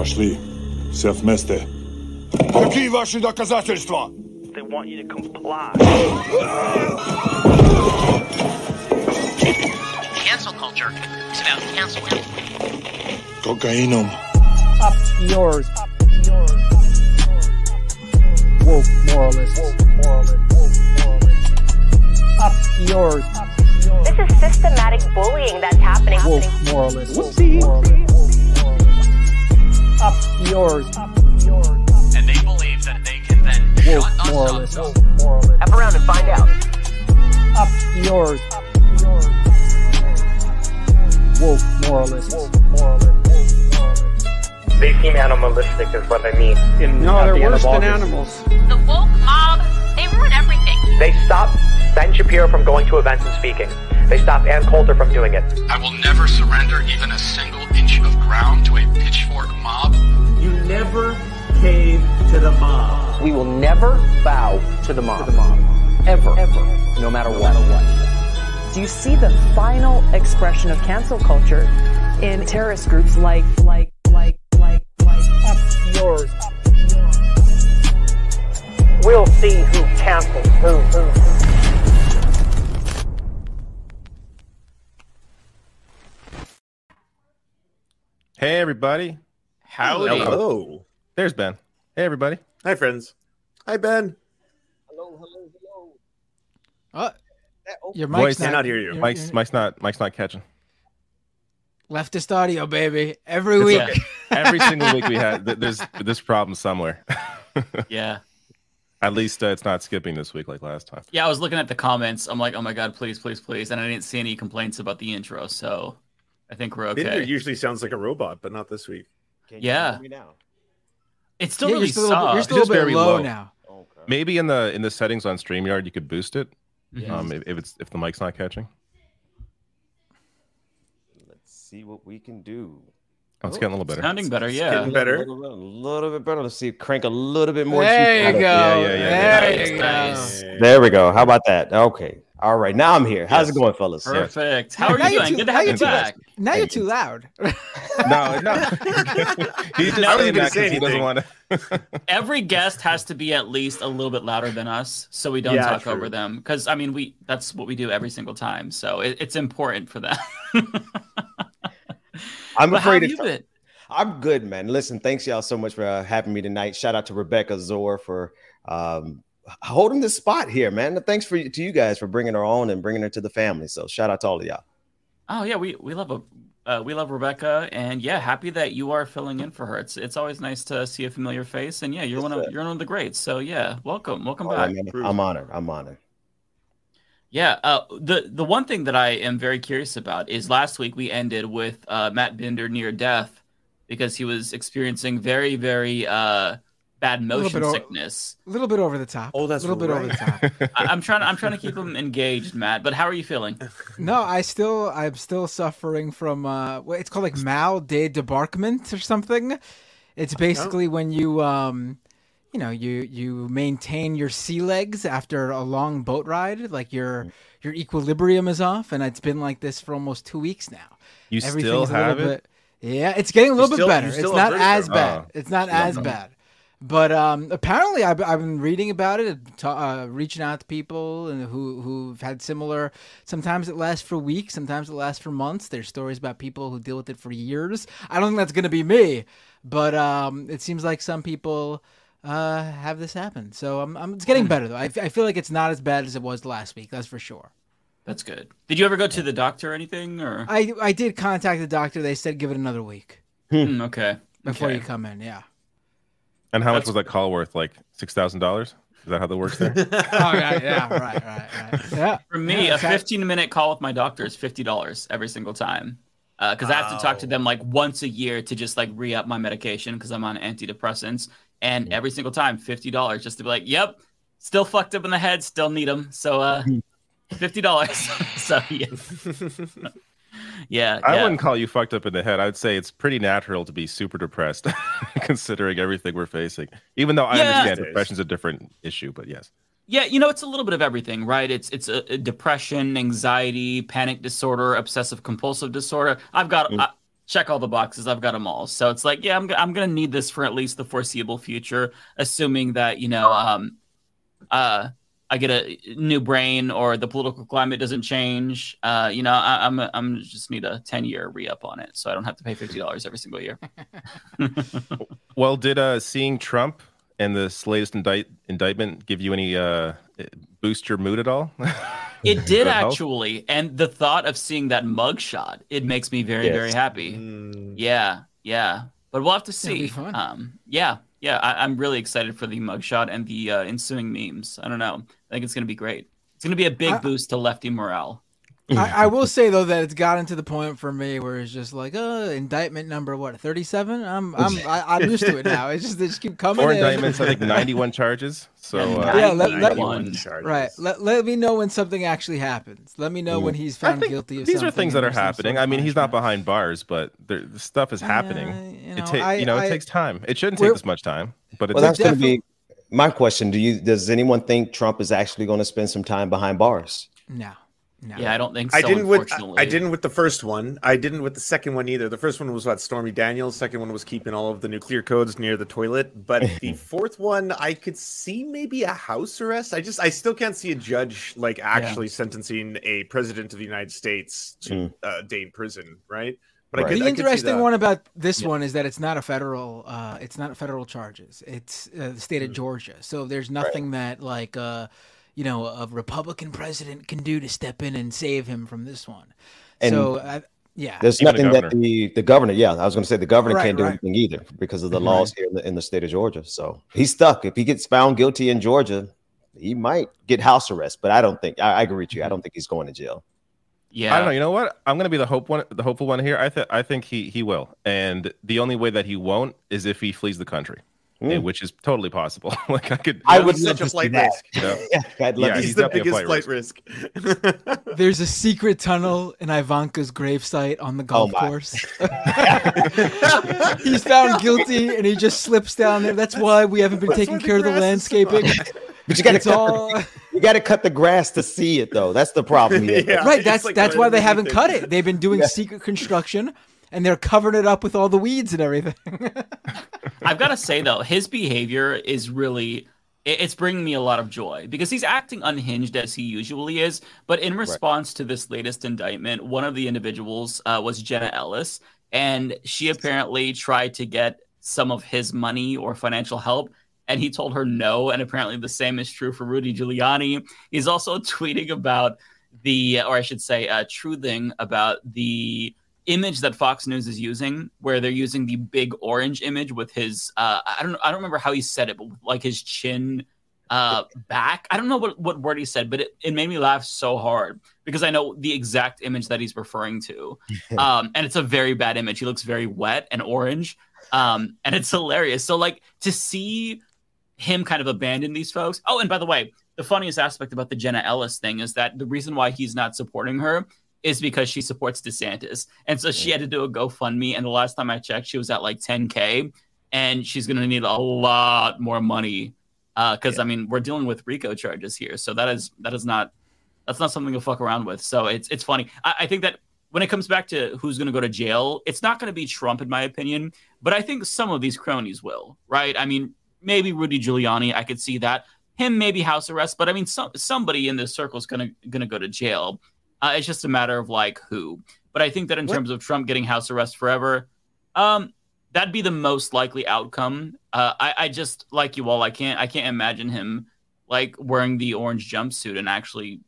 Пошли. Все вместе. Какие ваши доказательства? They want you to comply. Cancel culture is about canceling. Cocainum. Up yours. Up yours. Woke moralists. Woke moralists. Woke moralists. Up yours. This is systematic bullying that's happening. Woke moralists. Whoopsie. Up yours. Up yours. And they believe that they can then shut us up. Up around and find out. Up yours. Up yours. Woke moralists. Woke moralists. They seem animalistic is what I mean. No, they're worse than animals. The woke mob, they ruin everything. They stopped Ben Shapiro from going to events and speaking. They stopped Ann Coulter from doing it. I will never surrender even a single inch of ground to a pitchfork mob. You never cave to the mob. We will never bow to the mob. Ever. No matter what. Do you see the final expression of cancel culture in terrorist groups like Up Yours? We'll see who cancels who. Hey, everybody. Howdy. Hello. There's Ben. Hey, everybody. Hi, friends. Hi, Ben. Hello. Your mic's not hear you. Mike's not catching. Leftist audio, baby. Every week. Okay. Every single week we have this problem somewhere. Yeah. At least it's not skipping this week like last time. Yeah, I was looking at the comments. I'm like, oh my God, please, please, please. And I didn't see any complaints about the intro. So I think we're okay. It usually sounds like a robot, but not this week. Yeah. It's still really soft. You're still a bit low now. Okay. Maybe in the settings on StreamYard, you could boost it. Yes. If the mic's not catching. See what we can do. Oh, it's getting a little better. Sounding better, yeah. Getting better. A little bit better. Let's see. Crank a little bit more. There you go. Yeah. There you go. There we go. How about that? Okay. All right. Now I'm here. How's it going, fellas? Perfect. How are you doing? Good to have you back. Now you're too loud. No. He's just saying that because he doesn't want to. Every guest has to be at least a little bit louder than us so we don't talk over them. Because, I mean, that's what we do every single time. So it's important for them. I'm good, man. Listen, thanks y'all so much for having me tonight. Shout out to Rebecca Azor for holding this spot here, man. Thanks to you guys for bringing her on and bringing her to the family. So shout out to all of y'all. Oh yeah, we love Rebecca, and yeah, happy that you are filling in for her. It's always nice to see a familiar face, and yeah, you're one of the greats. So yeah, welcome back. Right, I'm honored. Yeah, the one thing that I am very curious about is last week we ended with Matt Binder near death because he was experiencing very, very bad motion sickness. A little bit over the top. Oh, that's a little bit over the top. I'm trying to keep him engaged, Matt. But how are you feeling? No, I'm still suffering from it's called like mal de debarquement or something. It's basically when you you maintain your sea legs after a long boat ride, like your equilibrium is off, and it's been like this for almost 2 weeks now. You still have it? Yeah, it's getting a little bit better. It's not as bad. It's not as bad. But apparently I've been reading about it, reaching out to people and who've had similar. Sometimes it lasts for weeks. Sometimes it lasts for months. There's stories about people who deal with it for years. I don't think that's going to be me, but it seems like some people have this happen. So it's getting better though. I feel like it's not as bad as it was last week. That's for sure. That's good. Did you ever go to the doctor or anything? Or I did contact the doctor. They said give it another week. Okay. Before you come in, yeah. And how much was that call worth? Like $6,000? Is that how that works there? Right. Yeah. For me, a 15-minute call with my doctor is $50 every single time. Because I have to talk to them like once a year to just like re-up my medication because I'm on antidepressants. And every single time, $50 just to be like, yep, still fucked up in the head, still need them. So $50. So yeah. I wouldn't call you fucked up in the head. I would say it's pretty natural to be super depressed considering everything we're facing. Even though I understand depression's a different issue, but yes. Yeah, it's a little bit of everything, right? It's a depression, anxiety, panic disorder, obsessive compulsive disorder. I've got check all the boxes. I've got them all. So it's like, yeah, I'm going to need this for at least the foreseeable future, assuming that, you know, I get a new brain or the political climate doesn't change. You know, I'm just need a 10-year re-up on it, so I don't have to pay $50 every single year. Well, did seeing Trump and this latest indictment give you any boost your mood at all? It did actually, help? And the thought of seeing that mugshot, it makes me very, very happy. Mm. Yeah, yeah, but we'll have to see. Yeah. Yeah, I'm really excited for the mugshot and the ensuing memes. I don't know. I think it's going to be great. It's going to be a big boost to lefty morale. I will say, though, that it's gotten to the point for me where it's just like, indictment number, what, 37? I'm used to it now. It's just, they just keep coming in. 4 indictments, I think 91 charges. So, yeah, let me know when something actually happens. Let me know when he's found guilty of something. These are things that are happening. I mean, he's not behind bars, but the stuff is happening. It takes time. It shouldn't take this much time, but it's going to be my question. Does anyone think Trump is actually going to spend some time behind bars? No. No. Yeah, I don't think so. I didn't with the first one. I didn't with the second one either. The first one was about Stormy Daniels. Second one was keeping all of the nuclear codes near the toilet. But the fourth one, I could see maybe a house arrest. I still can't see a judge like actually sentencing a president of the United States to a day in prison, right? But right. The interesting one about this one is that it's not a federal, charges. It's the state of Georgia. So there's nothing that like. You know, a Republican president can do to step in and save him from this one. And there's nothing that the governor. Yeah, I was going to say the governor can't do anything either because of the laws here in the state of Georgia. So he's stuck. If he gets found guilty in Georgia, he might get house arrest. But I don't think I agree with you. I don't think he's going to jail. Yeah, I don't know. You know what? I'm going to be the hopeful one here. I think he will. And the only way that he won't is if he flees the country. Mm. Which is totally possible. Like I would love such a flight risk. You know? He's the biggest flight risk. There's a secret tunnel in Ivanka's gravesite on the golf course. He's found guilty and he just slips down there. That's why we haven't been taking care of the landscaping. But you got to cut the grass to see it, though. That's the problem. Here. Right. That's why they haven't cut it. They've been doing secret construction. And they're covering it up with all the weeds and everything. I've got to say, though, his behavior is really – it's bringing me a lot of joy because he's acting unhinged as he usually is. But in response to this latest indictment, one of the individuals was Jenna Ellis, and she apparently tried to get some of his money or financial help. And he told her no, and apparently the same is true for Rudy Giuliani. He's also tweeting about the – or I should say truthing about the – image that Fox News is using, where they're using the big orange image with his I don't remember how he said it, but like his chin back. I don't know what word he said, but it made me laugh so hard because I know the exact image that he's referring to. And it's a very bad image. He looks very wet and orange. And it's hilarious. So like to see him kind of abandon these folks. Oh, and by the way, the funniest aspect about the Jenna Ellis thing is that the reason why he's not supporting her is because she supports DeSantis. And so she had to do a GoFundMe. And the last time I checked, she was at like 10K. And she's going to need a lot more money. Because, I mean, we're dealing with RICO charges here. So that's not something to fuck around with. So it's funny. I think that when it comes back to who's going to go to jail, it's not going to be Trump, in my opinion. But I think some of these cronies will, right? I mean, maybe Rudy Giuliani. I could see that. Him, maybe house arrest. But, I mean, somebody in this circle is going to go to jail. It's just a matter of like who, but I think that in terms of Trump getting house arrest forever, that'd be the most likely outcome. I just like you all. I can't imagine him like wearing the orange jumpsuit and actually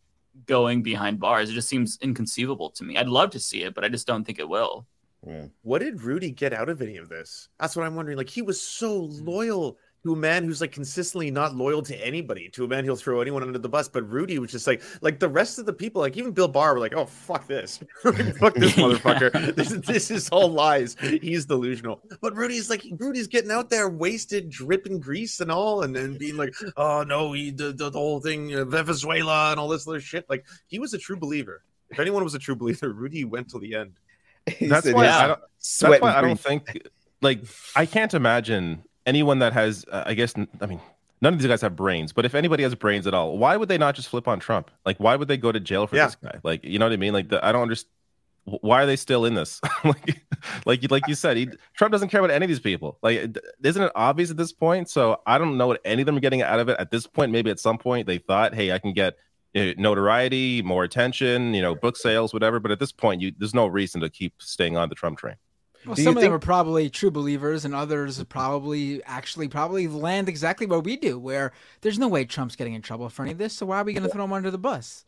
going behind bars. It just seems inconceivable to me. I'd love to see it, but I just don't think it will. Yeah. What did Rudy get out of any of this? That's what I'm wondering. Like he was so loyal to a man who's like consistently not loyal to anybody, to a man who'll throw anyone under the bus. But Rudy was just like the rest of the people, like even Bill Barr were like, oh, fuck this. Fuck this motherfucker. This is all lies. He's delusional. But Rudy's getting out there wasted, dripping grease and all, and then being like, oh, no, he did the whole thing, Venezuela and all this other shit. Like he was a true believer. If anyone was a true believer, Rudy went till the end. That's why I don't think, like, I can't imagine anyone that has, none of these guys have brains, but if anybody has brains at all, why would they not just flip on Trump? Like, why would they go to jail for this guy? Like, you know what I mean? Like, I don't understand. why are they still in this? like you said, Trump doesn't care about any of these people. Like, isn't it obvious at this point? So I don't know what any of them are getting out of it at this point. Maybe at some point they thought, hey, I can get notoriety, more attention, book sales, whatever. But at this point, there's no reason to keep staying on the Trump train. Well, some of them are probably true believers, and others probably actually land exactly where we do, where there's no way Trump's getting in trouble for any of this. So why are we going to throw him under the bus?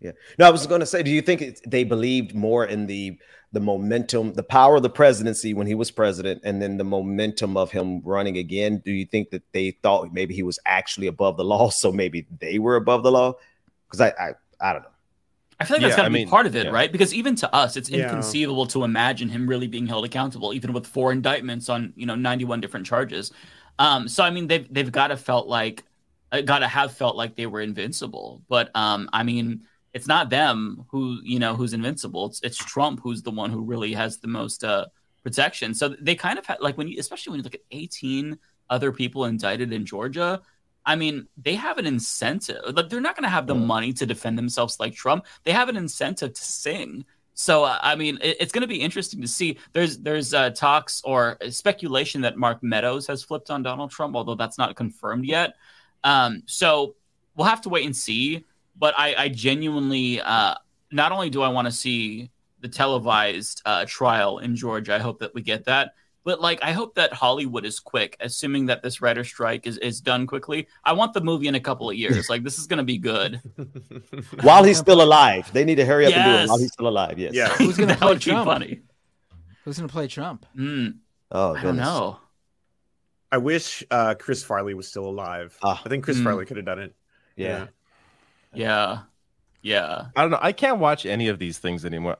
Yeah. No, I was going to say, do you think they believed more in the momentum, the power of the presidency when he was president, and then the momentum of him running again? Do you think that they thought maybe he was actually above the law, so maybe they were above the law? Because I don't know. I feel like that's got to be part of it, right? Because even to us, it's inconceivable to imagine him really being held accountable, even with 4 indictments on 91 different charges. So I mean, they've got to have felt like they were invincible. But I mean, it's not them who's invincible. It's Trump who's the one who really has the most protection. So they kind of had, like, especially when you look at 18 other people indicted in Georgia. I mean, they have an incentive. Like, they're not going to have the money to defend themselves like Trump. They have an incentive to sing. So, I mean, it's going to be interesting to see. There's talks or speculation that Mark Meadows has flipped on Donald Trump, although that's not confirmed yet. So we'll have to wait and see. But I genuinely, not only do I want to see the televised trial in Georgia, I hope that we get that. But, like, I hope that Hollywood is quick, assuming that this writer strike is done quickly. I want the movie in a couple of years. Like, this is going to be good. While he's still alive. They need to hurry up and do it while he's still alive. Yes. Yeah. Who's going to play Trump? Funny. Who's going to play Trump? Oh, goodness. I don't know. I wish Chris Farley was still alive. I think Chris Farley could have done it. Yeah. I don't know. I can't watch any of these things anymore.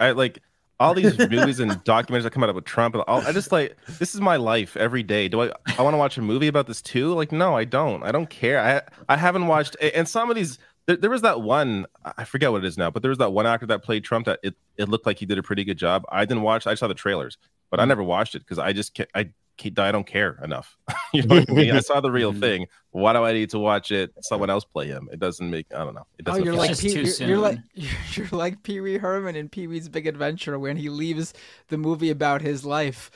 All these movies and documentaries that come out about Trump, and I just, like, this is my life every day. Do I want to watch a movie about this too? Like, no, I don't. I don't care. I haven't watched. And some of these, there was that one, I forget what it is now, but there was that one actor that played Trump that it looked like he did a pretty good job. I didn't watch. I saw the trailers, but I never watched it because I just can't. I don't care enough. You know what I mean? I saw the real thing. Why do I need to watch it? Someone else play him. It doesn't make. I don't know. It doesn't. Oh, you're like Pee Wee Herman in Pee Wee's Big Adventure when he leaves the movie about his life.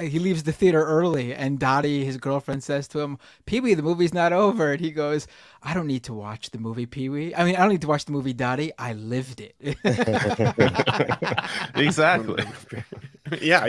He leaves the theater early, and Dottie, his girlfriend, says to him, "Pee Wee, the movie's not over." And he goes, "I don't need to watch the movie, Pee Wee. I mean, I don't need to watch the movie, Dottie. I lived it." Exactly. Yeah.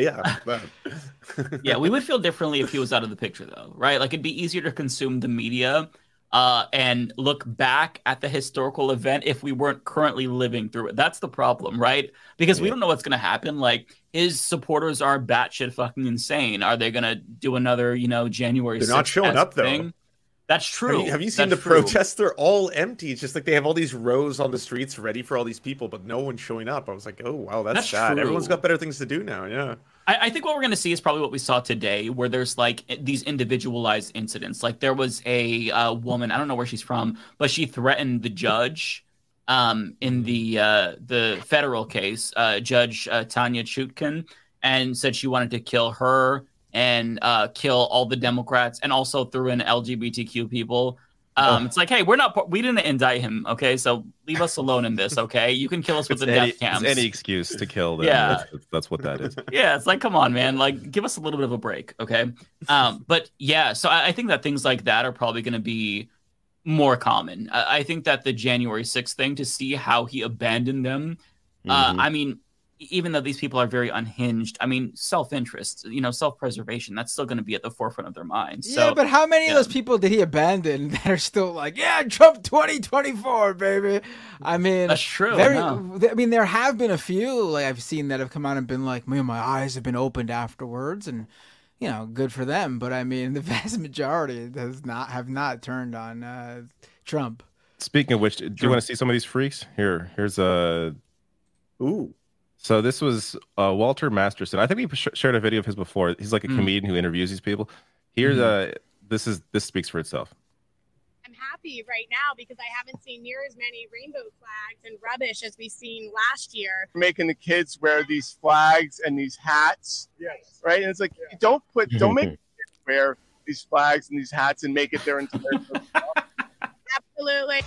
Yeah, we would feel differently if he was out of the picture, though, right? Like, it'd be easier to consume the media and look back at the historical event if we weren't currently living through it. That's the problem, right? Because we don't know what's going to happen. Like, his supporters are batshit fucking insane. Are they going to do another, January 6th? They're not showing up, though. That's true. Have you seen the protests? They're all empty. It's just like they have all these rows on the streets ready for all these people, but no one's showing up. I was like, oh, wow, that's sad. True. Everyone's got better things to do now. Yeah. I think what we're going to see is probably what we saw today, where there's, like, these individualized incidents. Like, there was a woman, I don't know where she's from, but she threatened the judge in the federal case, Judge Tanya Chutkan, and said she wanted to kill her and kill all the Democrats, and also threw in LGBTQ people. It's like, hey, we didn't indict him, okay? So leave us alone in this, okay? You can kill us with death camps. It's any excuse to kill them. Yeah. That's what that is. Yeah, it's like, come on, man. Like, give us a little bit of a break, okay? But yeah, so I think that things like that are probably going to be more common. I think that the January 6th thing, to see how he abandoned them, I mean, even though these people are very unhinged, I mean, self-interest, self-preservation, that's still going to be at the forefront of their minds. So, yeah, but how many of those people did he abandon that are still like, yeah, Trump 2024, baby? I mean, that's true. I mean, there have been a few, like, I've seen that have come out and been like, man, my eyes have been opened afterwards, and, good for them. But I mean, the vast majority have not turned on Trump. Speaking of which, do you want to see some of these freaks? Here's a... Ooh. So this was Walter Masterson. I think we shared a video of his before. He's like a comedian who interviews these people. Here's this speaks for itself. I'm happy right now because I haven't seen near as many rainbow flags and rubbish as we seen last year. Making the kids wear these flags and these hats, yes, right? And it's like, don't make kids wear these flags and these hats and make it their entire. Absolutely.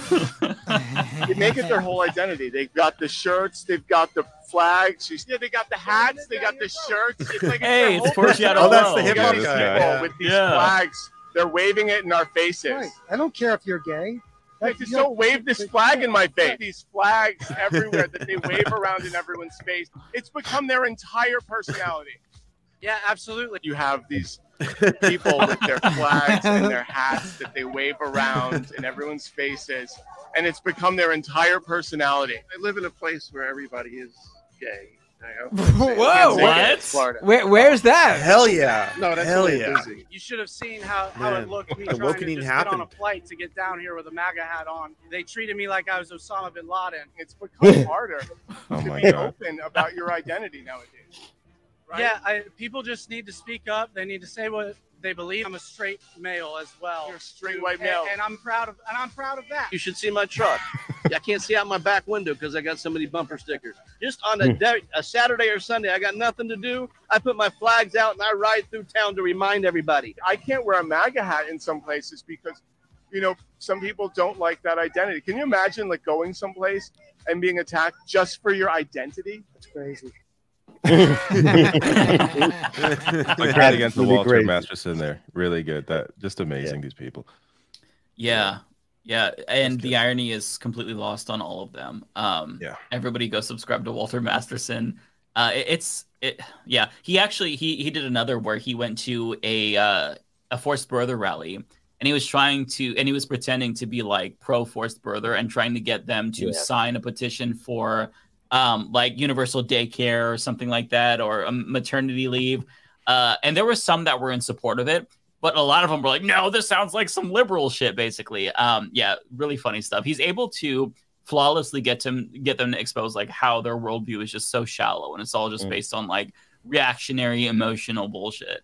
They make it their whole identity. They've got the shirts, they've got the flags, they got the hats, they got the shirts. It's like, hey, it's foreshadowing. Oh, that's the hip hop guy. Yeah. With these flags, they're waving it in our faces. Right. I don't care if you're gay. They just don't wave this flag in my face. These flags everywhere that they wave around in everyone's face. It's become their entire personality. Yeah, absolutely. You have these people with their flags and their hats that they wave around in everyone's faces, and it's become their entire personality. I live in a place where everybody is gay. Whoa! What? Where's that? Hell yeah! No, that's really busy. You should have seen how it looked. Me trying to just get on a flight to get down here with a MAGA hat on. They treated me like I was Osama bin Laden. It's become harder to be open about your identity nowadays. Right? Yeah, people just need to speak up. They need to say what they believe. I'm a straight male as well. You're a straight white male, and I'm proud of that. You should see my truck. I can't see out my back window because I got so many bumper stickers. Just on a Saturday or Sunday, I got nothing to do. I put my flags out and I ride through town to remind everybody. I can't wear a MAGA hat in some places because, some people don't like that identity. Can you imagine going someplace and being attacked just for your identity? That's crazy. Like right against the Walter Masterson there. Really good. That just amazing, these people. Yeah. Yeah, and the irony is completely lost on all of them. Everybody go subscribe to Walter Masterson. He actually he did another where he went to a forced birther rally, and he was pretending to be like pro forced birther and trying to get them to sign a petition for like universal daycare or something like that, or maternity leave. And there were some that were in support of it. But a lot of them were like, no, this sounds like some liberal shit, basically. Really funny stuff. He's able to flawlessly get them to expose like how their worldview is just so shallow, and it's all just based on like reactionary, emotional bullshit.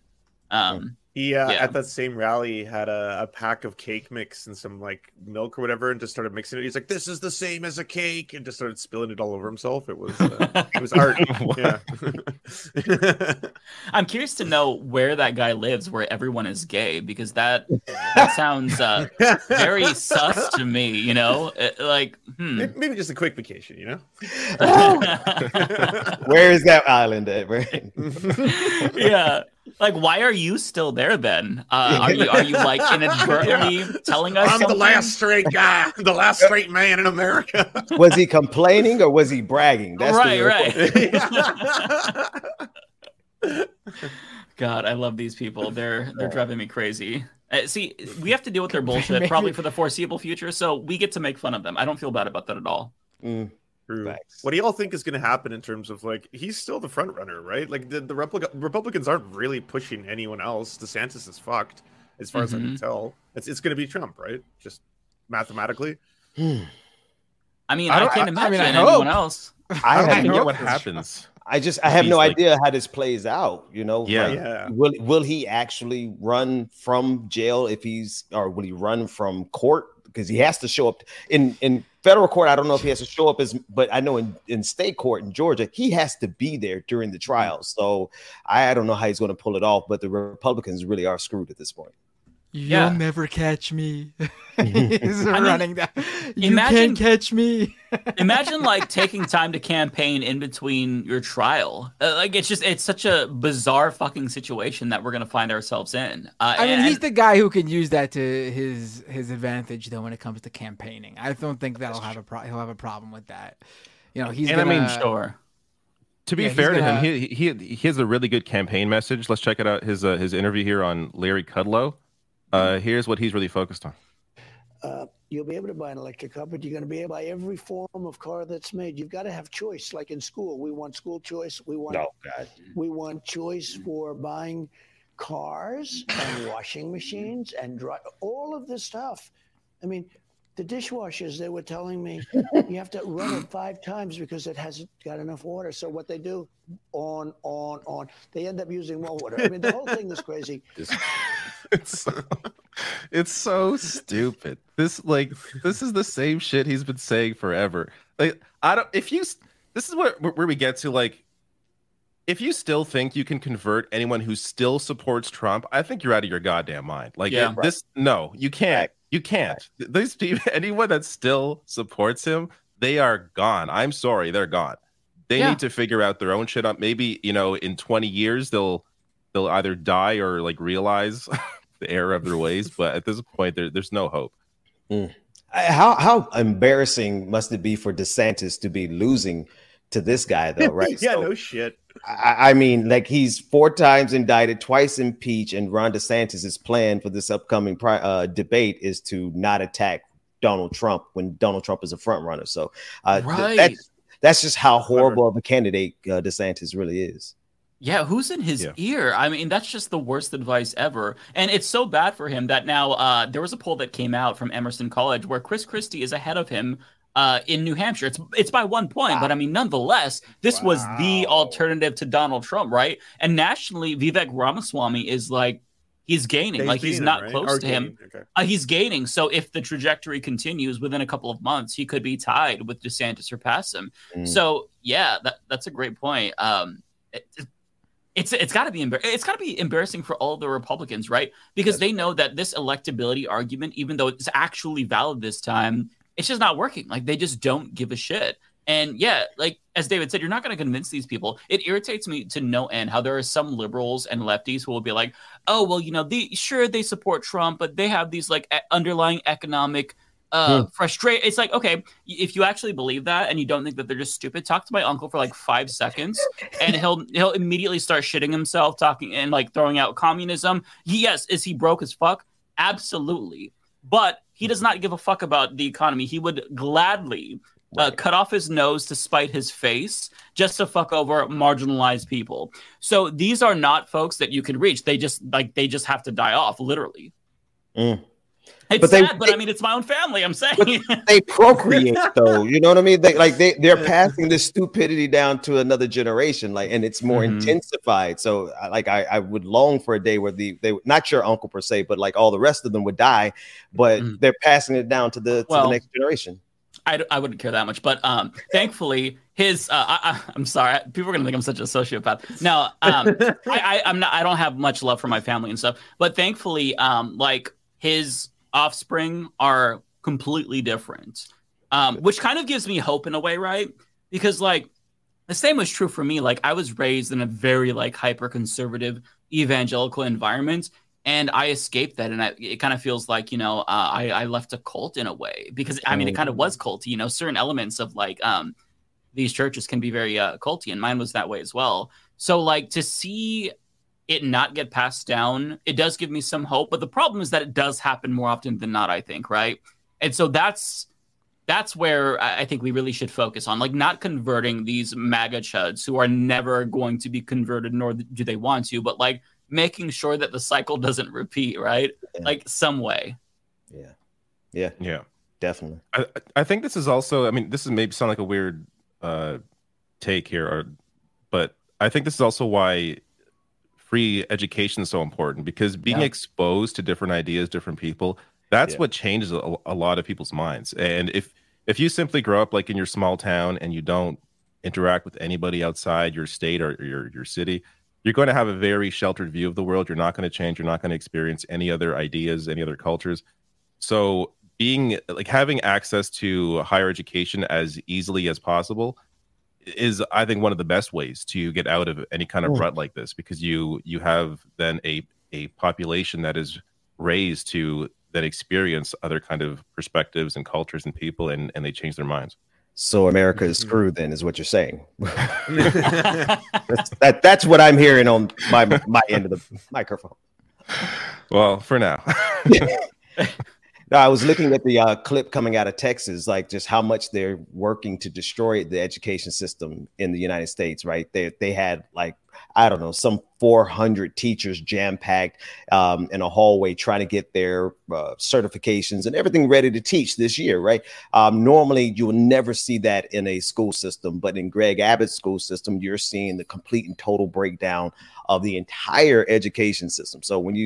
At that same rally, had a pack of cake mix and some like milk or whatever, and just started mixing it. He's like, "This is the same as a cake," and just started spilling it all over himself. It was it was art. Yeah. I'm curious to know where that guy lives, where everyone is gay, because that sounds very sus to me. Maybe just a quick vacation. Where is that island at? Yeah. Like, why are you still there then? Are you like inadvertently telling us? I'm something? The last straight guy, the last straight man in America. Was he complaining or was he bragging? That's right. God, I love these people. They're driving me crazy. See, we have to deal with their bullshit probably for the foreseeable future, so we get to make fun of them. I don't feel bad about that at all. Mm. Thanks. What do y'all think is going to happen in terms of like he's still the front runner, right? Like the Republicans aren't really pushing anyone else. DeSantis is fucked, as far as I can tell. It's going to be Trump, right? Just mathematically. I mean, I can't imagine anyone else. I don't know what happens. I have no idea how this plays out. Will he actually run from jail will he run from court? Because he has to show up in federal court. I don't know if he has to show up but I know in state court in Georgia, he has to be there during the trial. So I don't know how he's going to pull it off, but the Republicans really are screwed at this point. You'll never catch me. He's running that. You can't catch me. Imagine like taking time to campaign in between your trial. It's such a bizarre fucking situation that we're gonna find ourselves in. He's the guy who can use that to his advantage though when it comes to campaigning. I don't think he'll have a problem with that. To be fair to him, he has a really good campaign message. Let's check it out. His interview here on Larry Kudlow. Here's what he's really focused on. You'll be able to buy an electric car, but you're going to be able to buy every form of car that's made. You've got to have choice, like in school. We want school choice. We want choice for buying cars and washing machines and all of this stuff. I mean, the dishwashers, they were telling me you have to run it 5 times because it hasn't got enough water. So what they do, on. They end up using more water. I mean, the whole thing is crazy. It's so stupid. This is the same shit he's been saying forever. This is where we get to if you still think you can convert anyone who still supports Trump, I think you're out of your goddamn mind. No, you can't. You can't. Right. These people, anyone that still supports him, they are gone. I'm sorry, they're gone. They need to figure out their own shit up. Maybe, you know, in 20 years they'll either die or like realize the error of their ways. But at this point, there's no hope. Mm. How embarrassing must it be for DeSantis to be losing to this guy, though, right? Yeah, so, no shit. I mean, like, he's 4 times indicted, twice impeached, and Ron DeSantis' plan for this upcoming debate is to not attack Donald Trump when Donald Trump is a front runner. So right. That's just how horrible of a candidate DeSantis really is. Yeah, who's in his ear? I mean, that's just the worst advice ever. And it's so bad for him that now there was a poll that came out from Emerson College where Chris Christie is ahead of him in New Hampshire. It's by 1 point, but I mean, nonetheless, this was the alternative to Donald Trump, right? And nationally, Vivek Ramaswamy is like, he's gaining. Like, he's not close to him. Okay. He's gaining. So if the trajectory continues within a couple of months, he could be tied with DeSantis or pass him. Mm. So, yeah, that's a great point. It's got to be embarrassing for all the Republicans, right? Because they know that this electability argument, even though it's actually valid this time, it's just not working. Like, they just don't give a shit. And yeah, like as David said, you're not going to convince these people. It irritates me to no end how there are some liberals and lefties who will be like, oh, well, you know, they support Trump, but they have these like underlying economic frustration. It's like, okay, if you actually believe that and you don't think that they're just stupid, talk to my uncle for like 5 seconds and he'll immediately start shitting himself, talking and like throwing out communism. Yes, is he broke as fuck? Absolutely. But he does not give a fuck about the economy. He would gladly cut off his nose to spite his face just to fuck over marginalized people. So these are not folks that you can reach. They just have to die off, literally. Mm. It's sad, but I mean, it's my own family, I'm saying. They procreate, though. You know what I mean? They're passing this stupidity down to another generation, like, and it's more intensified. So, like, I would long for a day where they not your uncle per se, but like all the rest of them would die, but they're passing it down to the next generation. I wouldn't care that much, but thankfully his I'm sorry, people are gonna think I'm such a sociopath. No, I don't have much love for my family and stuff, but thankfully, like his offspring are completely different, which kind of gives me hope in a way, right? Because like the same was true for me. Like I was raised in a very like hyper conservative evangelical environment. And I escaped that, and it kind of feels like, you know, I left a cult in a way, because I mean, it kind of was culty, you know, certain elements of like these churches can be very culty, and mine was that way as well. So like to see it not get passed down, it does give me some hope. But the problem is that it does happen more often than not, I think. Right. And so that's where I think we really should focus on, like not converting these MAGA chuds who are never going to be converted, nor do they want to, but like making sure that the cycle doesn't repeat, right? Yeah. Like some way. Yeah. Definitely. I think this is also, I mean, this is maybe sound like a weird take here, but I think this is also why free education is so important, because being exposed to different ideas, different people, that's what changes a lot of people's minds. And if you simply grow up like in your small town and you don't interact with anybody outside your state or your city, you're going to have a very sheltered view of the world. You're not going to change. You're not going to experience any other ideas, any other cultures. So being like having access to higher education as easily as possible is, I think, one of the best ways to get out of any kind of rut like this, because you have then a population that is raised to that experience other kind of perspectives and cultures and people, and they change their minds. So America is screwed, then, is what you're saying. That's what I'm hearing on my end of the microphone. Well, for now. No, I was looking at the clip coming out of Texas, like just how much they're working to destroy the education system in the United States, right? They had like, I don't know, some 400 teachers jam-packed in a hallway trying to get their certifications and everything ready to teach this year, right? Normally, you will never see that in a school system, but in Greg Abbott's school system, you're seeing the complete and total breakdown of the entire education system. So when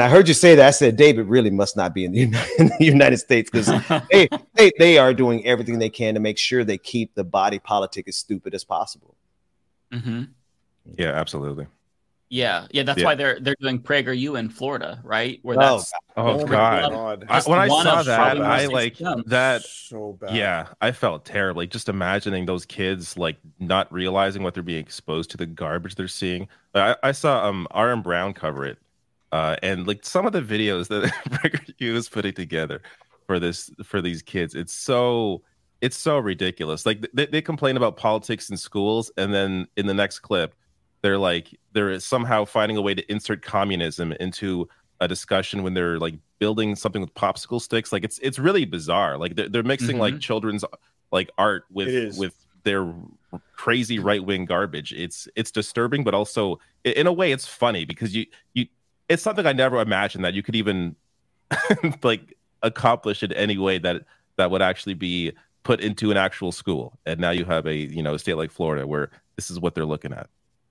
I heard you say that, I said, David really must not be in the United States, because they are doing everything they can to make sure they keep the body politic as stupid as possible. Mm-hmm. Yeah, absolutely. Yeah, that's why they're doing PragerU in Florida, right? Where oh god! When I saw that, I like that. So bad. Yeah, I felt terrible. Like just imagining those kids like not realizing what they're being exposed to, the garbage they're seeing. I saw R.M. Brown cover it, and like some of the videos that PragerU is putting together for this for these kids, it's so ridiculous. Like they complain about politics in schools, and then in the next clip, they're somehow finding a way to insert communism into a discussion when they're like building something with popsicle sticks. Like it's really bizarre. Like they're mixing like children's like art with their crazy right wing garbage. It's disturbing, but also in a way it's funny because you it's something I never imagined that you could even like accomplish in any way that would actually be put into an actual school. And now you have a state like Florida where this is what they're looking at.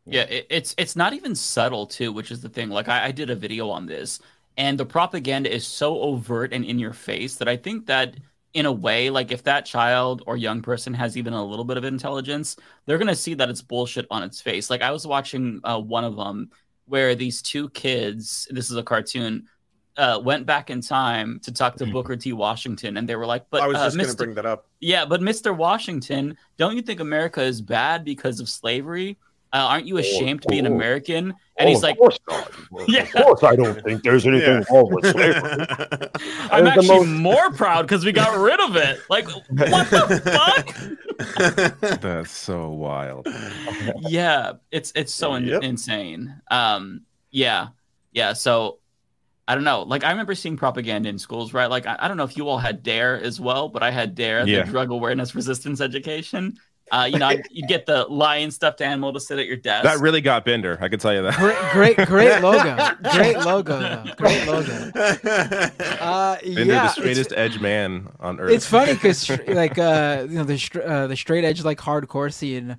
Yeah, it's not even subtle, too, which is the thing. Like, I did a video on this, and the propaganda is so overt and in your face that I think that, in a way, like, if that child or young person has even a little bit of intelligence, they're going to see that it's bullshit on its face. Like, I was watching one of them where these two kids, this is a cartoon, went back in time to talk to Booker T. Washington, and they were like, "But I was just going to bring that up. Yeah, but Mr. Washington, don't you think America is bad because of slavery? Aren't you ashamed to be an American?" And he's like, "Of course not. Yeah. Of course I don't think there's anything wrong with slavery. I'm actually more proud because we got rid of it." Like, what the fuck? That's so wild. Yeah, it's so insane. Yeah. So I don't know. Like, I remember seeing propaganda in schools, right? Like, I don't know if you all had D.A.R. as well, but I had D.A.R., the Drug Awareness Resistance Education. You get the lion stuffed animal to sit at your desk. That really got Bender, I can tell you that. Great logo. Great logo. Bender, the straightest edge man on earth. It's funny because the straight edge like hardcore scene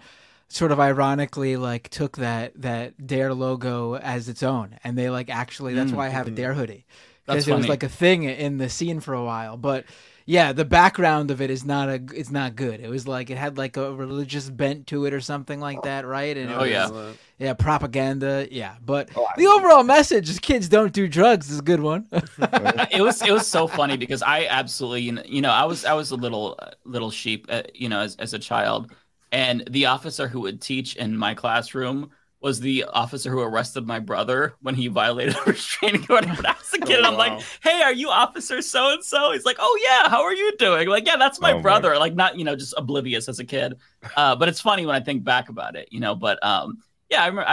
sort of ironically like took that D.A.R. logo as its own, and they like actually that's why I have a D.A.R. hoodie, because it was like a thing in the scene for a while, but. Yeah, the background of it is it's not good. It was like it had like a religious bent to it or something like that, right? And propaganda, But the overall message is kids don't do drugs is a good one. It was so funny because I absolutely I was a little sheep as a child, and the officer who would teach in my classroom was the officer who arrested my brother when he violated a restraining order when I was a kid. I'm like, "Hey, are you officer so-and-so?" He's like, "Oh, yeah, how are you doing?" Like, yeah, that's my brother. Like, not, just oblivious as a kid. But it's funny when I think back about it, But, I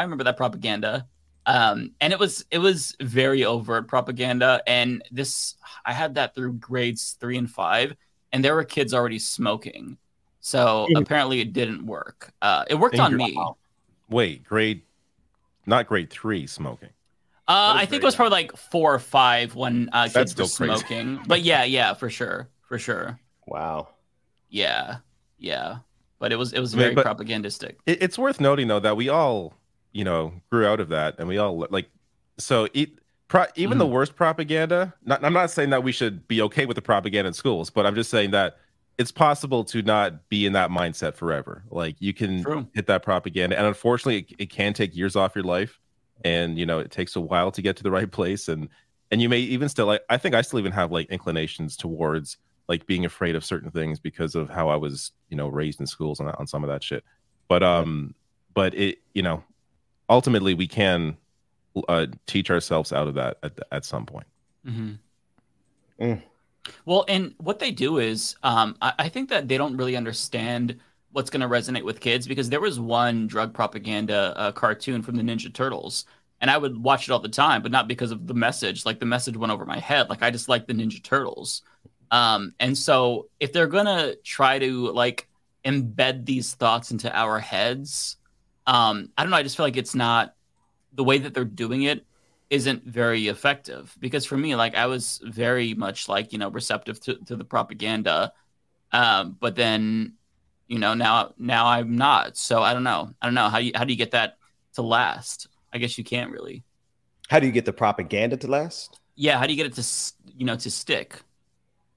remember that propaganda. And it was very overt propaganda. And this, I had that through grades 3 and 5. And there were kids already smoking. So apparently it didn't work. It worked on me. Wait, not grade 3 smoking. I think it was probably like 4 or 5 when kids were smoking. Crazy. But yeah, for sure. Wow. Yeah. But it was very propagandistic. It's worth noting though that we all, grew out of that, and we all even the worst propaganda. I'm not saying that we should be okay with the propaganda in schools, but I'm just saying that it's possible to not be in that mindset forever. Like you can hit that propaganda, and unfortunately it can take years off your life, and it takes a while to get to the right place, and you may even still like, I think I still even have like inclinations towards like being afraid of certain things because of how I was, raised in schools on some of that shit. But but it, ultimately we can teach ourselves out of that at some point. Mm-hmm. Mm. Well, and what they do is I think that they don't really understand what's going to resonate with kids, because there was one drug propaganda cartoon from the Ninja Turtles, and I would watch it all the time, but not because of the message. Like the message went over my head. Like I just like the Ninja Turtles. And so if they're going to try to like embed these thoughts into our heads, I don't know. I just feel like it's not the way that they're doing it. Isn't very effective, because for me, like I was very much like, receptive to the propaganda. But then, now I'm not, so I don't know. How do you get that to last? I guess you can't really. How do you get the propaganda to last? Yeah. How do you get it to, to stick?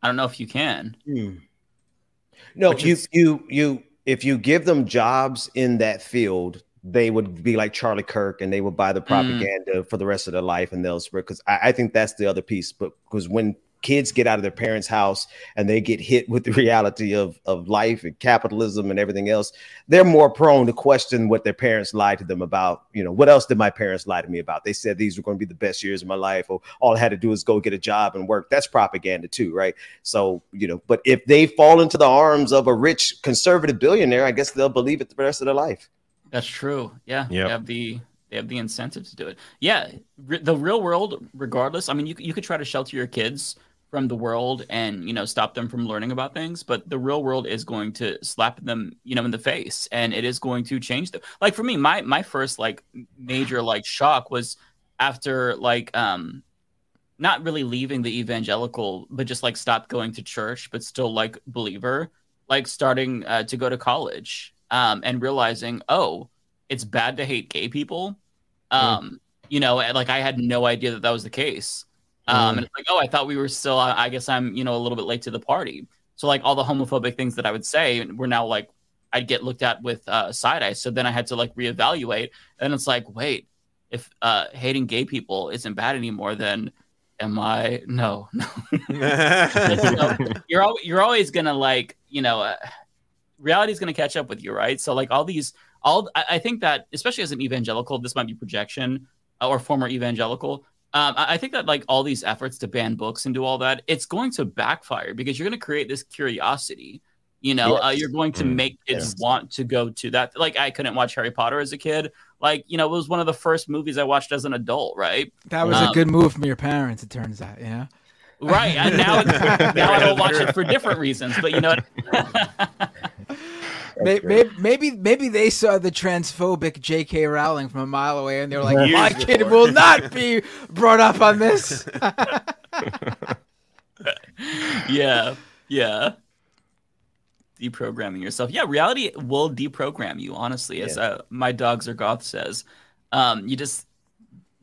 I don't know if you can. No, if you give them jobs in that field they would be like Charlie Kirk and they would buy the propaganda for the rest of their life, and they'll spread. Because I think that's the other piece. But because when kids get out of their parents' house and they get hit with the reality of life and capitalism and everything else, they're more prone to question what their parents lied to them about. You know, what else did my parents lie to me about? They said these were going to be the best years of my life, or all I had to do is go get a job and work. That's propaganda too, right? So, you know, but if they fall into the arms of a rich conservative billionaire, I guess they'll believe it the rest of their life. That's true. Yeah. Yep. They have the incentive to do it. Yeah. The real world, regardless, I mean, you could try to shelter your kids from the world and, you know, stop them from learning about things, but the real world is going to slap them, you know, in the face, and it is going to change them. Like for me, my first like major like shock was after like not really leaving the evangelical, but just like stopped going to church, but still like believer, like starting to go to college and realizing, oh, it's bad to hate gay people. You know, like I had no idea that that was the case. And it's like, oh, I thought we were still, I guess I'm, you know, a little bit late to the party. So like all the homophobic things that I would say were now like, I'd get looked at with side eye. So then I had to like reevaluate, and it's like, wait, if hating gay people isn't bad anymore, then am I? No. You're always going to like, you know, reality's going to catch up with you. Right. So like I think that especially as an evangelical, this might be projection or former evangelical, I think that like all these efforts to ban books and do all that, it's going to backfire because you're going to create this curiosity, you know, yes. You're going to make kids want to go to that. Like I couldn't watch Harry Potter as a kid. Like, you know, it was one of the first movies I watched as an adult. Right. That was a good move from your parents. It turns out. Yeah. Right. And now I don't watch it for different reasons, but you know, Maybe they saw the transphobic J.K. Rowling from a mile away, and they were like, "My kid will not be brought up on this." Yeah. Deprogramming yourself. Yeah, reality will deprogram you. Honestly, as my dogs or goth says, you just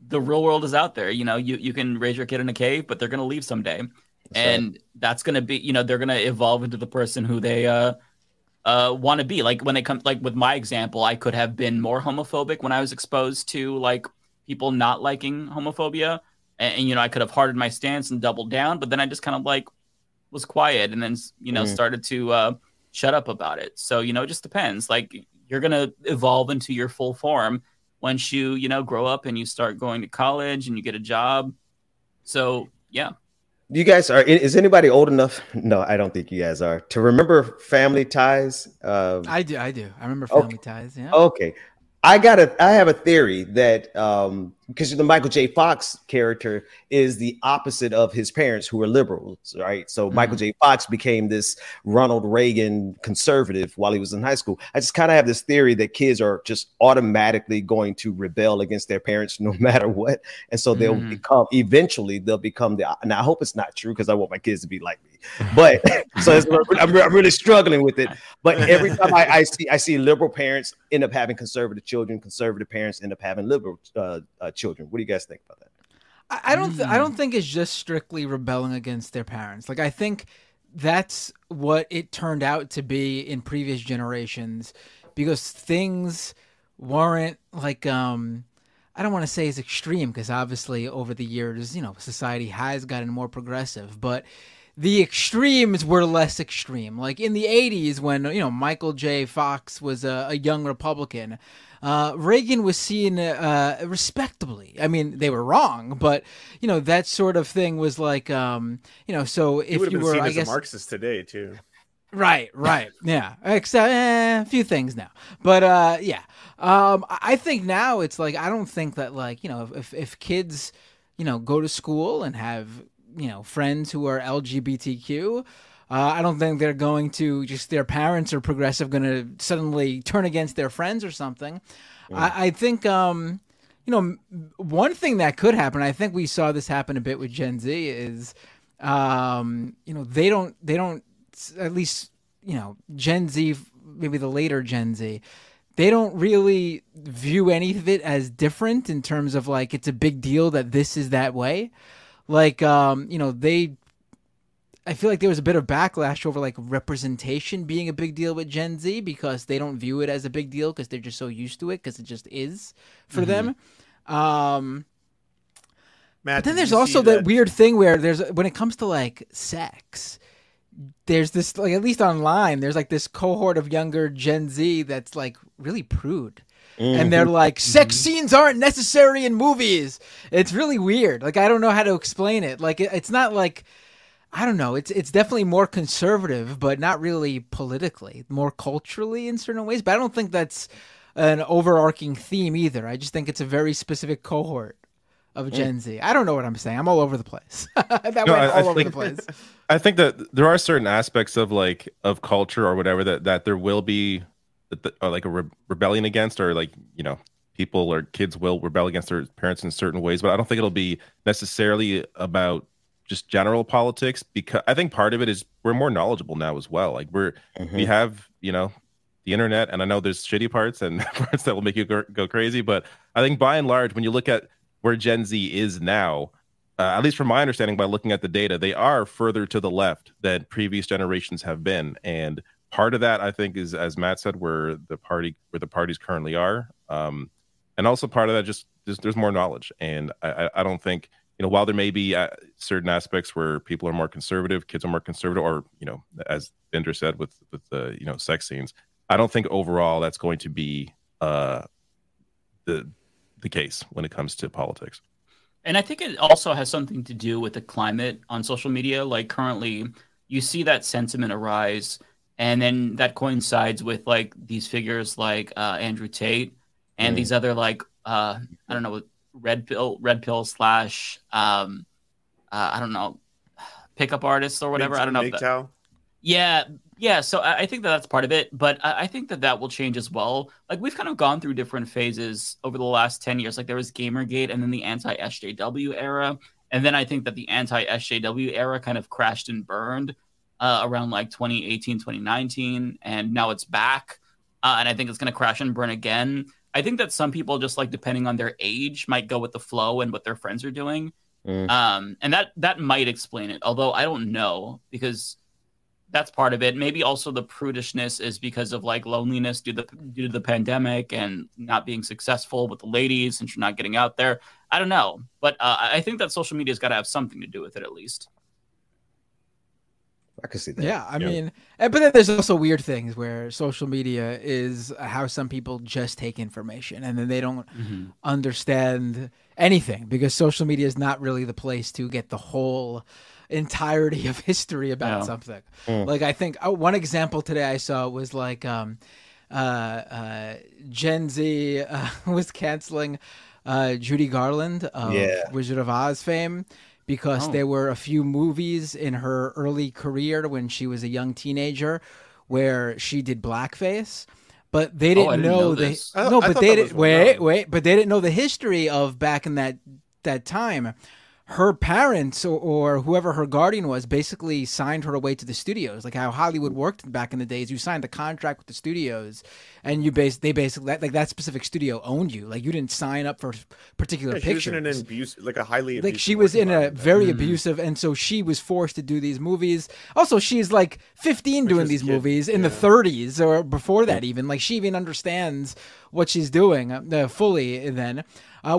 the real world is out there. You know, you can raise your kid in a cave, but they're gonna leave someday, and that's gonna be, you know, they're gonna evolve into the person who they want to be. Like when it comes, like with my example, I could have been more homophobic when I was exposed to like people not liking homophobia, and you know, I could have hardened my stance and doubled down, but then I just kind of like was quiet, and then, you know, started to shut up about it. So, you know, it just depends. Like you're gonna evolve into your full form once you, you know, grow up and you start going to college and you get a job. So yeah. You guys is anybody old enough? No, I don't think you guys are to remember Family Ties. I do. I remember Family Ties. Yeah. Okay. I have a theory that, because the Michael J. Fox character is the opposite of his parents, who are liberals, right? So Michael J. Fox became this Ronald Reagan conservative while he was in high school. I just kind of have this theory that kids are just automatically going to rebel against their parents no matter what. And so they'll eventually become the, and I hope it's not true because I want my kids to be like me. But so I'm really struggling with it. But every time I see liberal parents end up having conservative children, conservative parents end up having liberal children. What do you guys think about that? I don't think it's just strictly rebelling against their parents. Like I think that's what it turned out to be in previous generations, because things weren't like I don't want to say it's extreme, because obviously over the years, you know, society has gotten more progressive, but the extremes were less extreme. Like in the 80s, when, you know, Michael J. Fox was a young Republican, Reagan was seen respectably. I mean, they were wrong, but, you know, that sort of thing was like, you know, so if you were, I guess, a Marxist today, too. Right. Yeah. Except a few things now. But yeah, I think now it's like, I don't think that, like, you know, if kids, you know, go to school and have, you know, friends who are LGBTQ, I don't think they're going to just, their parents are progressive, going to suddenly turn against their friends or something. I think, you know, one thing that could happen, I think we saw this happen a bit with Gen Z, is, you know, they don't, at least, you know, Gen Z, maybe the later Gen Z, they don't really view any of it as different in terms of like, it's a big deal that this is that way. Like, you know, they I feel like there was a bit of backlash over like representation being a big deal with Gen Z because they don't view it as a big deal because they're just so used to it because it just is for them. Matt, but then there's also that weird thing where there's when it comes to like sex, there's this like at least online there's like this cohort of younger Gen Z that's like really prude. And they're like, sex scenes aren't necessary in movies. It's really weird. Like, I don't know how to explain it. Like, it's not like, I don't know. It's definitely more conservative, but not really politically, more culturally in certain ways. But I don't think that's an overarching theme either. I just think it's a very specific cohort of Gen Z. I don't know what I'm saying. I'm all over the place. I think I think that there are certain aspects of like of culture or whatever that there will be. Or like a rebellion against, or like, you know, people or kids will rebel against their parents in certain ways, but I don't think it'll be necessarily about just general politics, because I think part of it is we're more knowledgeable now as well. Like we have, you know, the internet, and I know there's shitty parts and parts that will make you go crazy, but I think by and large, when you look at where Gen Z is now, at least from my understanding, by looking at the data, they are further to the left than previous generations have been. And part of that, I think, is, as Matt said, where the parties currently are, and also part of that just there's more knowledge, and I don't think, you know, while there may be certain aspects where people are more conservative, kids are more conservative, or, you know, as Bender said with the, you know, sex scenes, I don't think overall that's going to be the case when it comes to politics. And I think it also has something to do with the climate on social media. Like currently, you see that sentiment arise. And then that coincides with like these figures like Andrew Tate and these other like I don't know, red pill / I don't know, pickup artists or whatever. Yeah. So I think that that's part of it, but I think that will change as well. Like we've kind of gone through different phases over the last 10 years. Like there was Gamergate, and then the anti-SJW era, and then I think that the anti-SJW era kind of crashed and burned. Around like 2018, 2019, and now it's back. And I think it's going to crash and burn again. I think that some people just like, depending on their age, might go with the flow and what their friends are doing. And that might explain it. Although I don't know, because that's part of it. Maybe also the prudishness is because of like loneliness due to the pandemic and not being successful with the ladies, and you're not getting out there. I don't know. But I think that social media has got to have something to do with it at least. I could see that. Yeah, I mean, but then there's also weird things where social media is how some people just take information, and then they don't understand anything because social media is not really the place to get the whole entirety of history about something. Like I think one example today I saw was like Gen Z was canceling Judy Garland of Wizard of Oz fame. Because there were a few movies in her early career when she was a young teenager where she did blackface, but they didn't but they didn't know the history of back in that time. Her parents or whoever her guardian was basically signed her away to the studios, like how Hollywood worked back in the days. You signed a contract with the studios, and that specific studio owned you. Like you didn't sign up for particular pictures. She was in an abusive, like a highly abusive, like she was in a very abusive, and so she was forced to do these movies. Also, she's like 15 doing these movies in the 30s or before that even. Like she even understands what she's doing fully then.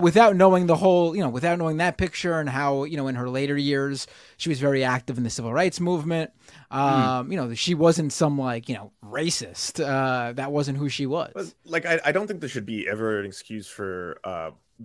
Without knowing the whole, you know, without knowing that picture and how, you know, in her later years, she was very active in the civil rights movement. You know, she wasn't some like, you know, racist. That wasn't who she was. Like, I don't think there should be ever an excuse for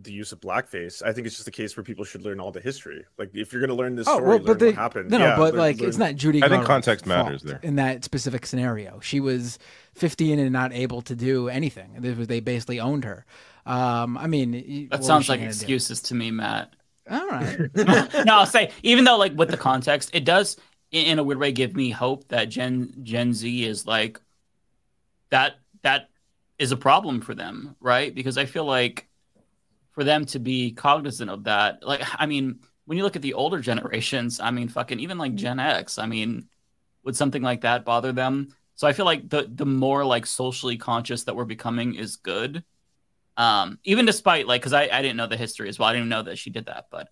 the use of blackface. I think it's just a case where people should learn all the history. Like if you're going to learn this story, what happened. It's not Judy Garland's fault. I think context matters there. In that specific scenario, she was 15 and not able to do anything. They basically owned her. I mean, that sounds like excuses to me, Matt. All right. No, I'll say, even though like with the context, it does in a weird way give me hope that Gen Z is like that is a problem for them, right? Because I feel like for them to be cognizant of that, like, I mean, when you look at the older generations, I mean, fucking even like Gen X, I mean, would something like that bother them? So I feel like the more like socially conscious that we're becoming is good. Even despite, like, because I didn't know the history as well. I didn't even know that she did that. But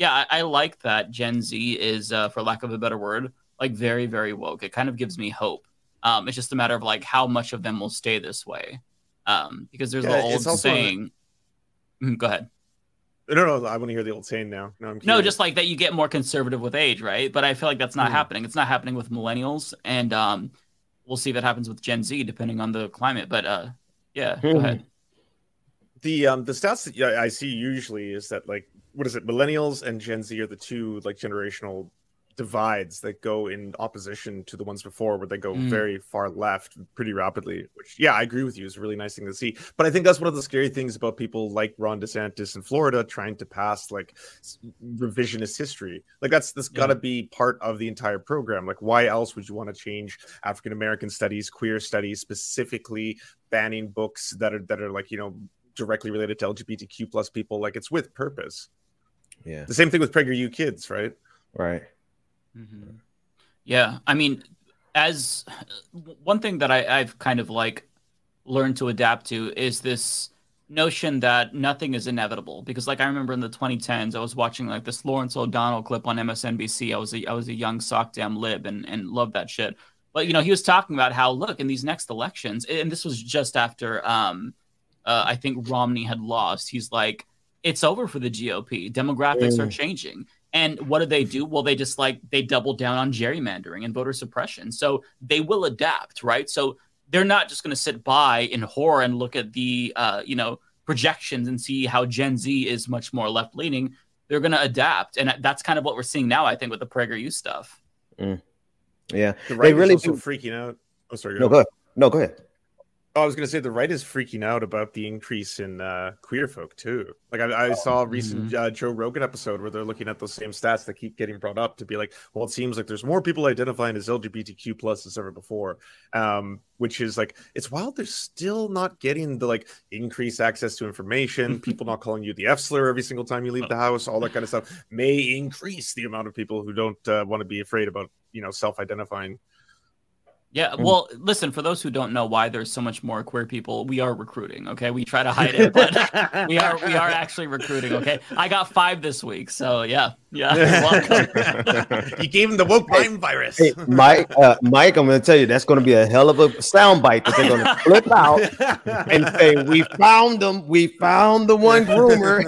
Yeah, I like that Gen Z is, for lack of a better word, like very, very woke. It kind of gives me hope. It's just a matter of like how much of them will stay this way, because there's the old saying. Go ahead. No, I want to hear the old saying now. No, I'm kidding. No, just like that you get more conservative with age, right? But I feel like that's not happening. It's not happening with millennials, and we'll see if it happens with Gen Z, depending on the climate. But go ahead. The stats that I see usually is that like, what is it? Millennials and Gen Z are the two like generational divides that go in opposition to the ones before, where they go very far left pretty rapidly, which, yeah, I agree with you, is a really nice thing to see. But I think that's one of the scary things about people like Ron DeSantis in Florida trying to pass like revisionist history. Like that's got to be part of the entire program. Like, why else would you want to change African-American studies, queer studies, specifically banning books that are like, you know, directly related to LGBTQ plus people? Like, it's with purpose. Yeah, the same thing with PragerU Kids, right? Mm-hmm. Yeah, I mean, as one thing that I've kind of like learned to adapt to is this notion that nothing is inevitable. Because like I remember in the 2010s, I was watching like this Lawrence O'Donnell clip on MSNBC. I was a young sock damn lib and loved that shit. But you know, he was talking about how, look, in these next elections, and this was just after I think Romney had lost. He's like, it's over for the GOP. Demographics are changing. And what do? Well, they just like, they double down on gerrymandering and voter suppression. So they will adapt, right? So they're not just going to sit by in horror and look at the, projections and see how Gen Z is much more left-leaning. They're going to adapt. And that's kind of what we're seeing now, I think, with the PragerU stuff. Mm. Yeah. The right is also freaking out. Oh, sorry. Go ahead. Oh, I was going to say the right is freaking out about the increase in queer folk, too. Like, I saw a recent Joe Rogan episode where they're looking at those same stats that keep getting brought up to be like, well, it seems like there's more people identifying as LGBTQ plus as ever before, which is like, it's wild. They're still not getting the like increased access to information. People not calling you the F slur every single time you leave the house, all that kind of stuff may increase the amount of people who don't want to be afraid about, you know, self-identifying. Yeah, well, listen, for those who don't know why there's so much more queer people, we are recruiting, okay? We try to hide it, but we are actually recruiting, okay? I got 5 this week, so yeah, you're welcome. You gave him the woke Lyme virus. Hey, Mike, I'm going to tell you, that's going to be a hell of a soundbite that they're going to flip out and say, we found them, we found the one groomer.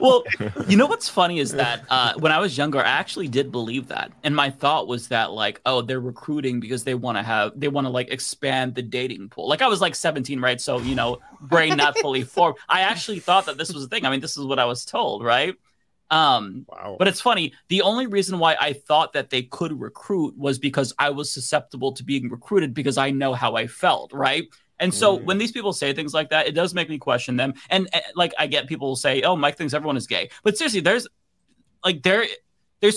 Well, you know what's funny is that when I was younger, I actually did believe that, and my thought was that, like, oh, they're recruiting because they want to expand the dating pool. Like I was like 17, right? So, you know, brain not fully formed. I actually thought that this was a thing. I mean, this is what I was told, right? Wow. But it's funny. The only reason why I thought that they could recruit was because I was susceptible to being recruited because I know how I felt, right? And so when these people say things like that, it does make me question them. And like, I get people will say, oh, Mike thinks everyone is gay. But seriously, there's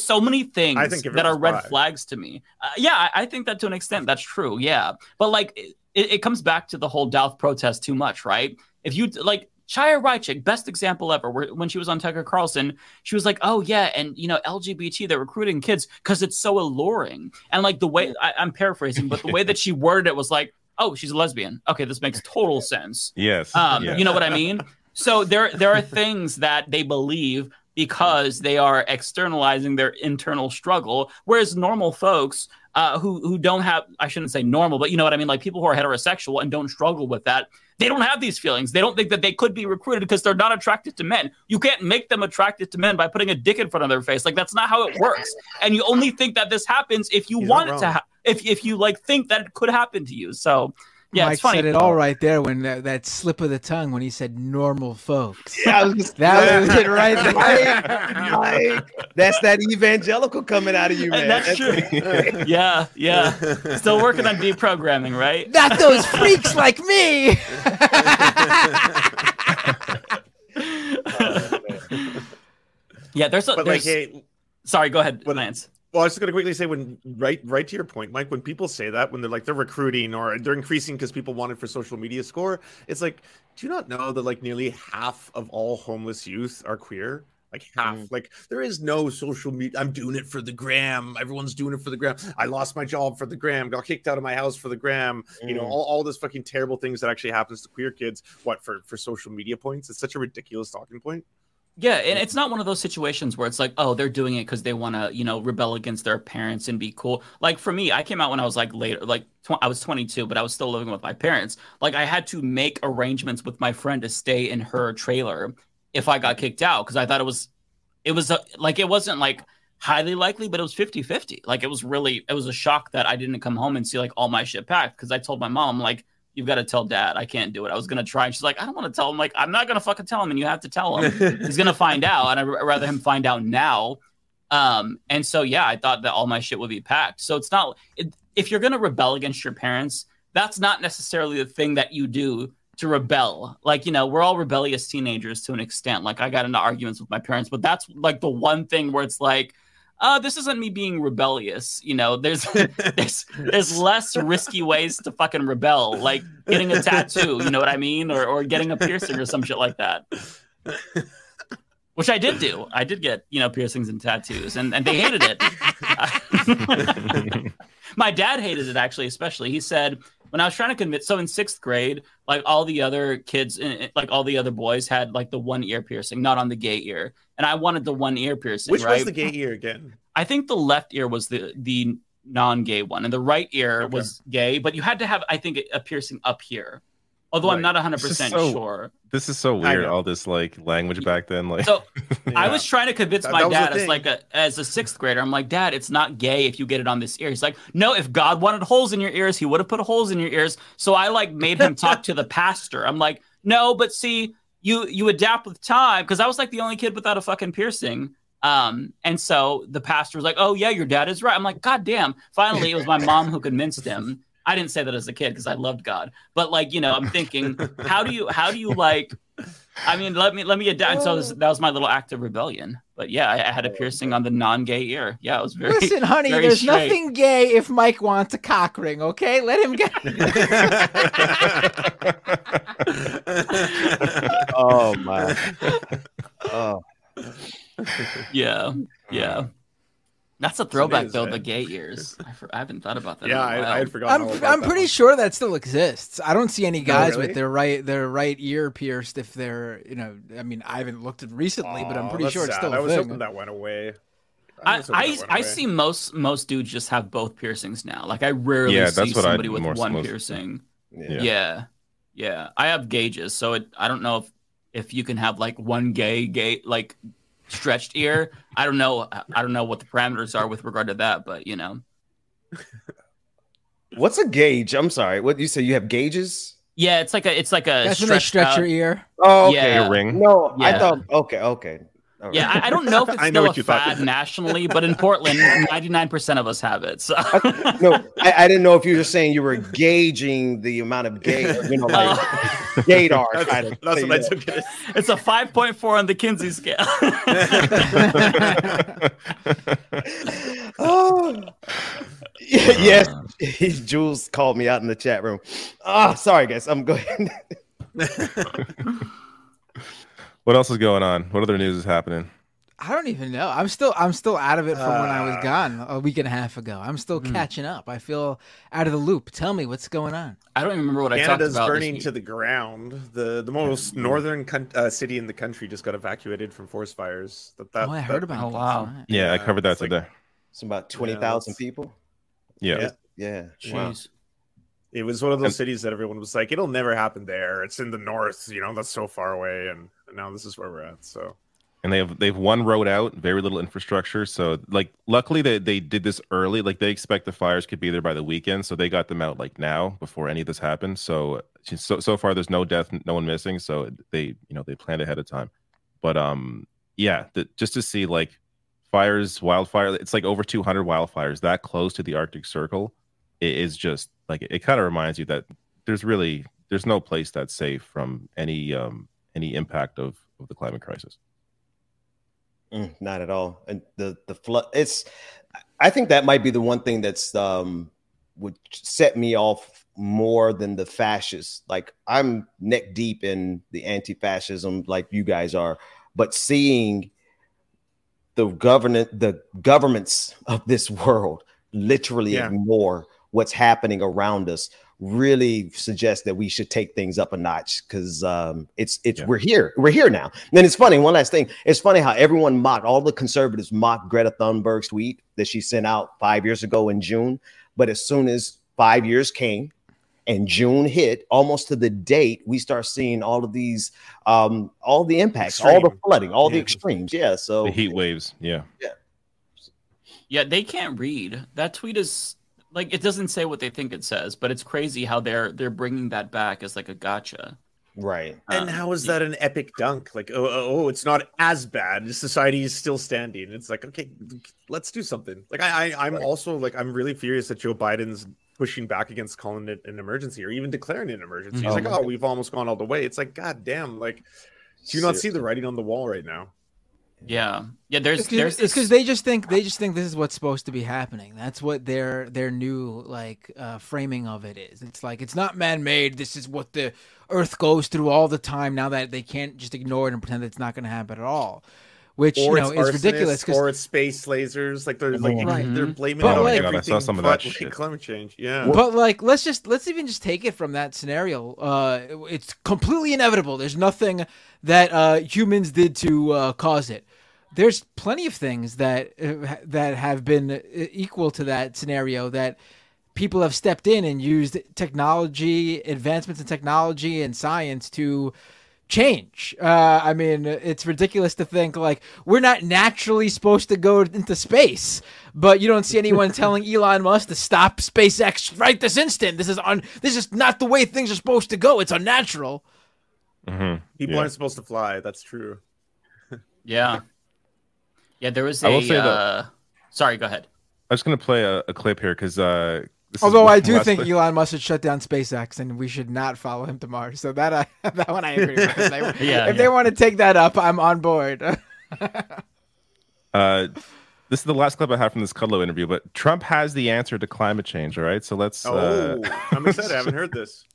so many things that are red flags to me. I think that to an extent that's true. Yeah. But like it comes back to the whole Douth protest too much, right? If you like Chaya Rychik, best example ever, where when she was on Tucker Carlson, she was like, oh yeah, and you know, LGBT, they're recruiting kids because it's so alluring. And like the way I'm paraphrasing, but the way that she worded it was like, oh, she's a lesbian. Okay, this makes total sense. Yes. You know what I mean? So there are things that they believe because they are externalizing their internal struggle, whereas normal folks who don't have, I shouldn't say normal, but you know what I mean, like people who are heterosexual and don't struggle with that, they don't have these feelings. They don't think that they could be recruited because they're not attracted to men. You can't make them attracted to men by putting a dick in front of their face. Like that's not how it works. And you only think that this happens if you want it to happen, if you like think that it could happen to you. So yeah, Mike said it all right there when that slip of the tongue when he said normal folks. Yeah, was it right there. Mike, that's that evangelical coming out of you, man. That's true. Yeah. Still working on deprogramming, right? Not those freaks like me. Yeah, sorry, go ahead, Lance. Well, I was just going to quickly say, when right to your point, Mike, when people say that, when they're like, they're recruiting or they're increasing because people want it for social media score, it's like, do you not know that like nearly half of all homeless youth are queer? Like half, like there is no social media. I'm doing it for the gram. Everyone's doing it for the gram. I lost my job for the gram, got kicked out of my house for the gram. You know, all this fucking terrible things that actually happens to queer kids. What, for social media points? It's such a ridiculous talking point. Yeah, and it's not one of those situations where it's like, oh, they're doing it because they want to, you know, rebel against their parents and be cool. Like for me, I came out when I was like later, like I was 22, but I was still living with my parents. Like I had to make arrangements with my friend to stay in her trailer if I got kicked out, because I thought it was like, it wasn't like highly likely, but it was 50-50. Like it was a shock that I didn't come home and see like all my shit packed, because I told my mom, like, you've got to tell dad. I can't do it. I was going to try. And she's like, I don't want to tell him. Like, I'm not going to fucking tell him. And you have to tell him. He's going to find out. And I'd rather him find out now. And so, yeah, I thought that all my shit would be packed. So it's not, if you're going to rebel against your parents, that's not necessarily the thing that you do to rebel. Like, you know, we're all rebellious teenagers to an extent. Like I got into arguments with my parents, but that's like the one thing where it's like, this isn't me being rebellious. You know, there's less risky ways to fucking rebel, like getting a tattoo, you know what I mean? Or getting a piercing or some shit like that. Which I did do. I did get, you know, piercings and tattoos, and they hated it. My dad hated it, actually, especially. He said, when I was trying to convince, so in 6th grade, like all the other kids, like all the other boys had like the one ear piercing, not on the gay ear. And I wanted the one ear piercing. Which was the gay ear again? I think the left ear was the non-gay one, and the right ear was gay. But you had to have, I think, a piercing up here. Although I'm not 100% sure. This is so weird, all this like language back then. Like, so yeah. I was trying to convince my dad as a 6th grader. I'm like, Dad, it's not gay if you get it on this ear. He's like, no, if God wanted holes in your ears, he would have put holes in your ears. So I like made him talk to the pastor. I'm like, no, but see, you adapt with time, because I was like the only kid without a fucking piercing. And so the pastor was like, oh yeah, your dad is right. I'm like, God damn. Finally, it was my mom who convinced him. I didn't say that as a kid because I loved God, but like, you know, I'm thinking, how do you like? I mean, let me adapt. And so that was my little act of rebellion. But yeah, I had a piercing on the non-gay ear. Yeah, it was very. Listen, honey, very there's straight. Nothing gay if Mike wants a cock ring. Okay, let him get. Oh my. Oh. Yeah. That's a throwback, though, the gay ears. I haven't thought about that. Yeah, I had forgotten. I'm pretty sure that still exists. I don't see any guys with their right ear pierced if they're, you know, I mean, I haven't looked at recently, but I'm pretty sure it's still a thing. I was hoping that went away. I see most dudes just have both piercings now. Like, I rarely see somebody with one piercing. Yeah. I have gauges, so I don't know if you can have, like, one gay, like, stretched ear. I don't know what the parameters are with regard to that, but you know. What's a gauge? I'm sorry. What you say? You have gauges? Yeah, it's like a. That's when they stretch your ear. Oh, okay. Yeah. A ring. No, yeah. I thought. Okay. Right. Yeah, I don't know if it's still a fad nationally, but in Portland, 99% of us have it. So. I didn't know if you were saying you were gauging the amount of gay, you know, like D.A.R. That's what I took it. It's a 5.4 on the Kinsey scale. Oh. Yes, Jules called me out in the chat room. Oh, sorry, guys. I'm going. What else is going on? What other news is happening? I don't even know. I'm still out of it from when I was gone a week and a half ago. I'm still catching up. I feel out of the loop. Tell me what's going on. I don't even remember what Canada's I talked about. Canada's burning to the ground. The most northern city in the country just got evacuated from forest fires. I heard about it. Oh, wow. Yeah, I covered that today. It's about 20,000 people. Yeah. Jeez. Wow. It was one of those cities that everyone was like, it'll never happen there. It's in the north, you know, that's so far away. And now this is where we're at. So, and they've one road out, very little infrastructure. So, like, luckily they did this early. Like, they expect the fires could be there by the weekend, so they got them out like now before any of this happened. So far there's no death, no one missing. So they planned ahead of time. But just to see like wildfire, it's like over 200 wildfires that close to the Arctic Circle. It is just like, it kind of reminds you that there's no place that's safe from any impact of the climate crisis. Not at all. And the flood, I think that might be the one thing that's would set me off more than the fascists. Like, I'm neck deep in the anti-fascism like you guys are, but seeing the governments of this world literally ignore what's happening around us really suggests that we should take things up a notch, because it's we're here now. And it's funny, one last thing, it's funny how everyone mocked, all the conservatives mocked Greta Thunberg's tweet that she sent out 5 years ago in June. But as soon as 5 years came and June hit, almost to the date, we start seeing all of these, all the impacts, all the flooding, all the extremes. Yeah. So the heat waves. Yeah. Yeah. Yeah. They can't read. That tweet is like, it doesn't say what they think it says, but it's crazy how they're bringing that back as like a gotcha. Right. And how is that an epic dunk? Like, oh, it's not as bad. Society is still standing. It's like, okay, let's do something. Like, I'm also like, I'm really furious that Joe Biden's pushing back against calling it an emergency or even declaring it an emergency. He's like, oh, we've almost gone all the way. It's like, God damn. Like, do you not see the writing on the wall right now? Yeah. Yeah. It's because they just think this is what's supposed to be happening. That's what their new like framing of it is. It's like, it's not man-made. This is what the earth goes through all the time now, that they can't just ignore it and pretend it's not going to happen at all, which, or you know, is ridiculous. Or it's space lasers. Like they're they're blaming it on everything. I saw some of that shit. Climate change. Yeah. But like, let's even just take it from that scenario. It's completely inevitable. There's nothing that humans did to cause it. There's plenty of things that have been equal to that scenario that people have stepped in and used technology, advancements in technology and science to change. I mean, it's ridiculous to think like we're not naturally supposed to go into space, but you don't see anyone telling Elon Musk to stop SpaceX right this instant. This is not the way things are supposed to go. It's unnatural. Mm-hmm. People aren't supposed to fly. That's true. Yeah. Yeah, there was sorry, go ahead. I'm just going to play a clip here because although I do think Elon Musk should shut down SpaceX and we should not follow him to Mars. So that one I agree with. If they want to take that up, I'm on board. This is the last clip I have from this Kudlow interview, but Trump has the answer to climate change, all right? So let's... I'm excited. I haven't heard this.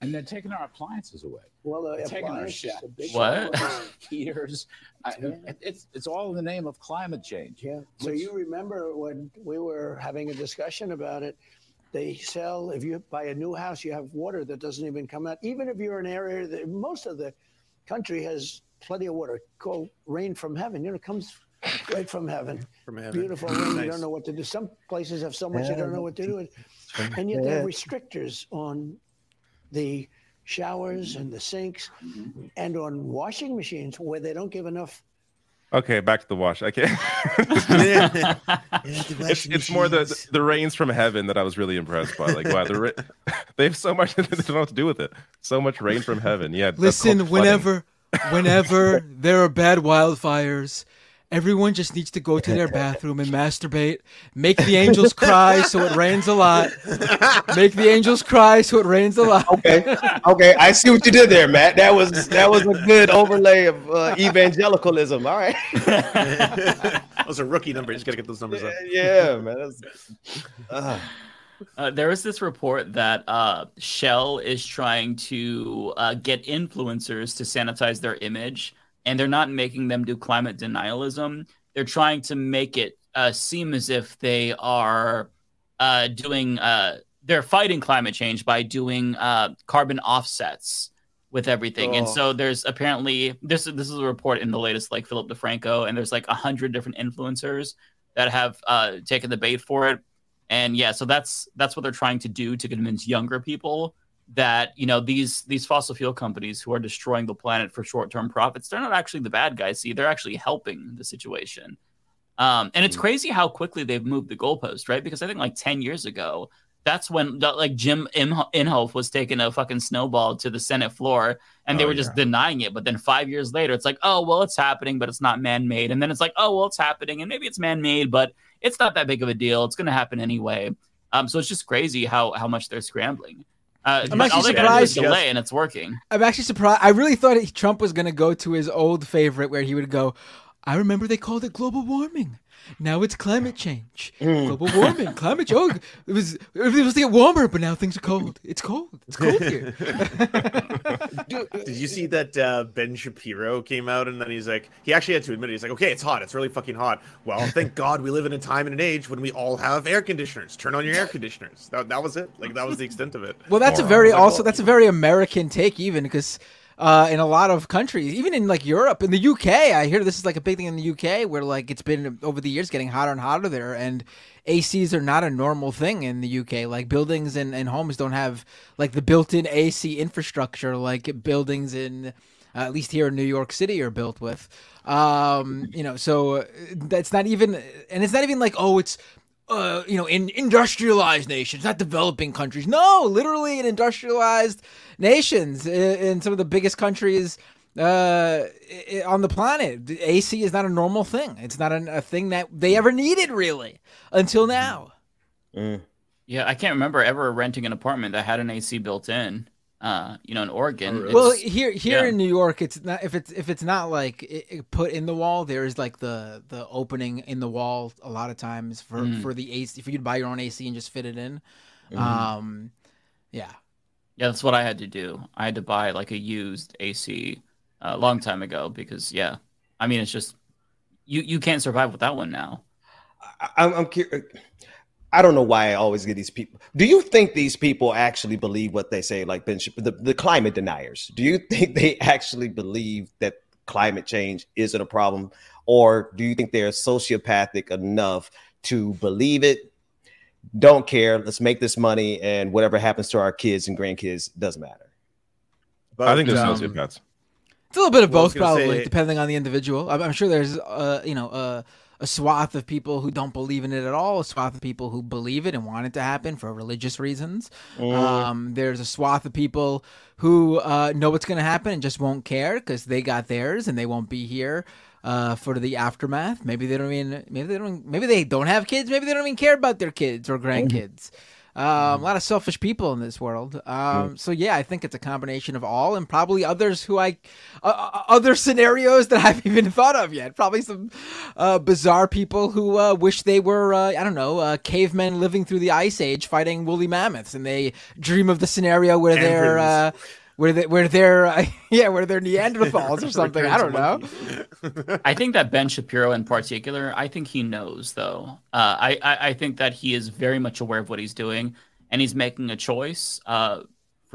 And they're taking our appliances away. Well, they're taking our shit. What? Heaters. It's all in the name of climate change. Yeah. So you remember when we were having a discussion about it, they sell, if you buy a new house, you have water that doesn't even come out. Even if you're in an area that most of the country has plenty of water, called rain from heaven. You know, it comes right from heaven. From heaven. Beautiful rain. Nice. You don't know what to do. Some places have so much you don't know what to do. And yet they have restrictors on the showers and the sinks and on washing machines where they don't give enough. Okay, back to the wash. Okay. It's more the rains from heaven that I was really impressed by. Like, wow, they have so much that they don't know what to do with it. So much rain from heaven. Yeah. Listen, whenever there are bad wildfires, everyone just needs to go to their bathroom and masturbate. Make the angels cry so it rains a lot. Okay. Okay. I see what you did there, Matt. That was a good overlay of evangelicalism. All right. Those are rookie numbers. You just got to get those numbers up. Yeah, man. There is this report that Shell is trying to get influencers to sanitize their image. And they're not making them do climate denialism. They're trying to make it seem as if they are they're fighting climate change by doing carbon offsets with everything. Oh. And so there's apparently, this is a report in the latest, like Philip DeFranco, and there's like 100 different influencers that have taken the bait for it. And yeah, so that's what they're trying to do to convince younger people that, you know, these fossil fuel companies who are destroying the planet for short-term profits, they're not actually the bad guys. See, they're actually helping the situation. And it's crazy how quickly they've moved the goalpost, right? Because I think like 10 years ago, that's when like Jim Inhofe was taking a fucking snowball to the Senate floor and they were just denying it. But then 5 years later, it's like, oh, well, it's happening, but it's not man-made. And then it's like, oh, well, it's happening. And maybe it's man-made, but it's not that big of a deal. It's going to happen anyway. So it's just crazy how much they're scrambling. I'm actually surprised. Delay and it's working. I'm actually surprised. I really thought Trump was going to go to his old favorite where he would go, I remember they called it global warming. Now it's climate change. Global warming, climate change. Oh, it was supposed to get warmer, but now things are cold. It's cold. It's cold here. Did you see that Ben Shapiro came out and then he's like, he actually had to admit it. He's like, okay, it's hot. It's really fucking hot. Well, thank God we live in a time and an age when we all have air conditioners. Turn on your air conditioners. That was it. Like, that was the extent of it. Well, that's a very American take, even, because in a lot of countries, even in like Europe, in the UK, I hear this is like a big thing in the UK, where like it's been over the years getting hotter and hotter there, and ACs are not a normal thing in the UK. Like buildings and homes don't have like the built-in AC infrastructure like buildings in at least here in New York City are built with. So that's not even, and it's not even like, oh, it's in industrialized nations, not developing countries. No, literally in industrialized nations, in some of the biggest countries on the planet, the AC is not a normal thing. It's not a thing that they ever needed, really, until now. Yeah, I can't remember ever renting an apartment that had an AC built in. In Oregon. Well, here in New York, it's not if it's not like it put in the wall. There is like the opening in the wall a lot of times for the AC. If you could buy your own AC and just fit it in, yeah, that's what I had to do. I had to buy like a used AC a long time ago because it's just you can't survive with that one now. I'm curious. I don't know why I always get these people. Do you think these people actually believe what they say, like the climate deniers? Do you think they actually believe that climate change isn't a problem? Or do you think they're sociopathic enough to believe it? Don't care. Let's make this money. And whatever happens to our kids and grandkids doesn't matter. But I think there's sociopaths. It's a little bit of both, probably, depending on the individual. I'm sure there's, a swath of people who don't believe in it at all, a swath of people who believe it and want it to happen for religious reasons. There's a swath of people who know what's going to happen and just won't care because they got theirs and they won't be here for the aftermath. Maybe they don't have kids. Maybe they don't even care about their kids or grandkids. A lot of selfish people in this world. So yeah, I think it's a combination of all, and probably others who other scenarios that I haven't even thought of yet. Probably some bizarre people who wish they were, cavemen living through the Ice Age fighting woolly mammoths, and they dream of the scenario where they're where they're Neanderthals or something. I don't know. I think that Ben Shapiro in particular, I think he knows, though. I think that he is very much aware of what he's doing, and he's making a choice for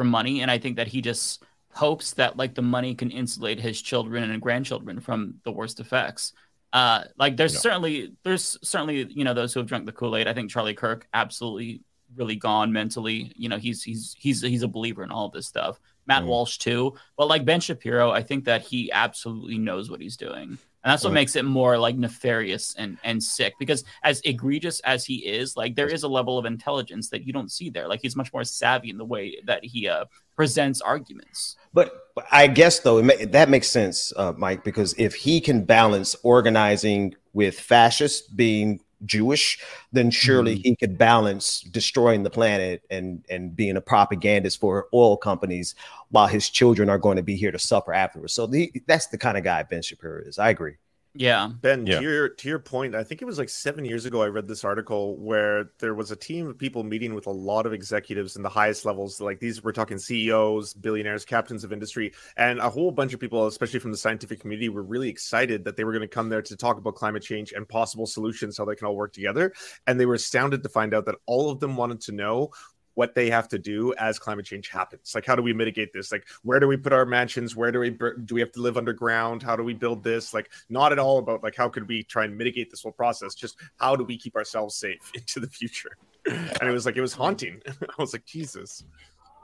money. And I think that he just hopes that like the money can insulate his children and grandchildren from the worst effects. There's certainly those who have drunk the Kool-Aid. I think Charlie Kirk absolutely really gone mentally. He's a believer in all this stuff. Matt Walsh too, but like Ben Shapiro, I think that he absolutely knows what he's doing, and that's what makes it more like nefarious and sick. Because as egregious as he is, like there is a level of intelligence that you don't see there. Like he's much more savvy in the way that he presents arguments. But I guess though that makes sense, Mike, because if he can balance organizing with fascists being Jewish, then surely he could balance destroying the planet and being a propagandist for oil companies while his children are going to be here to suffer afterwards. So that's the kind of guy Ben Shapiro is. I agree. Yeah. Ben, to your point, I think it was like 7 years ago I read this article where there was a team of people meeting with a lot of executives in the highest levels. Like we're talking CEOs, billionaires, captains of industry, and a whole bunch of people, especially from the scientific community, were really excited that they were going to come there to talk about climate change and possible solutions, how they can all work together. And they were astounded to find out that all of them wanted to know what they have to do as climate change happens. Like, how do we mitigate this? Like, where do we put our mansions? Where do we do we have to live underground? How do we build this? Like, not at all about like how could we try and mitigate this whole process? Just how do we keep ourselves safe into the future? And it was haunting. I was like, Jesus.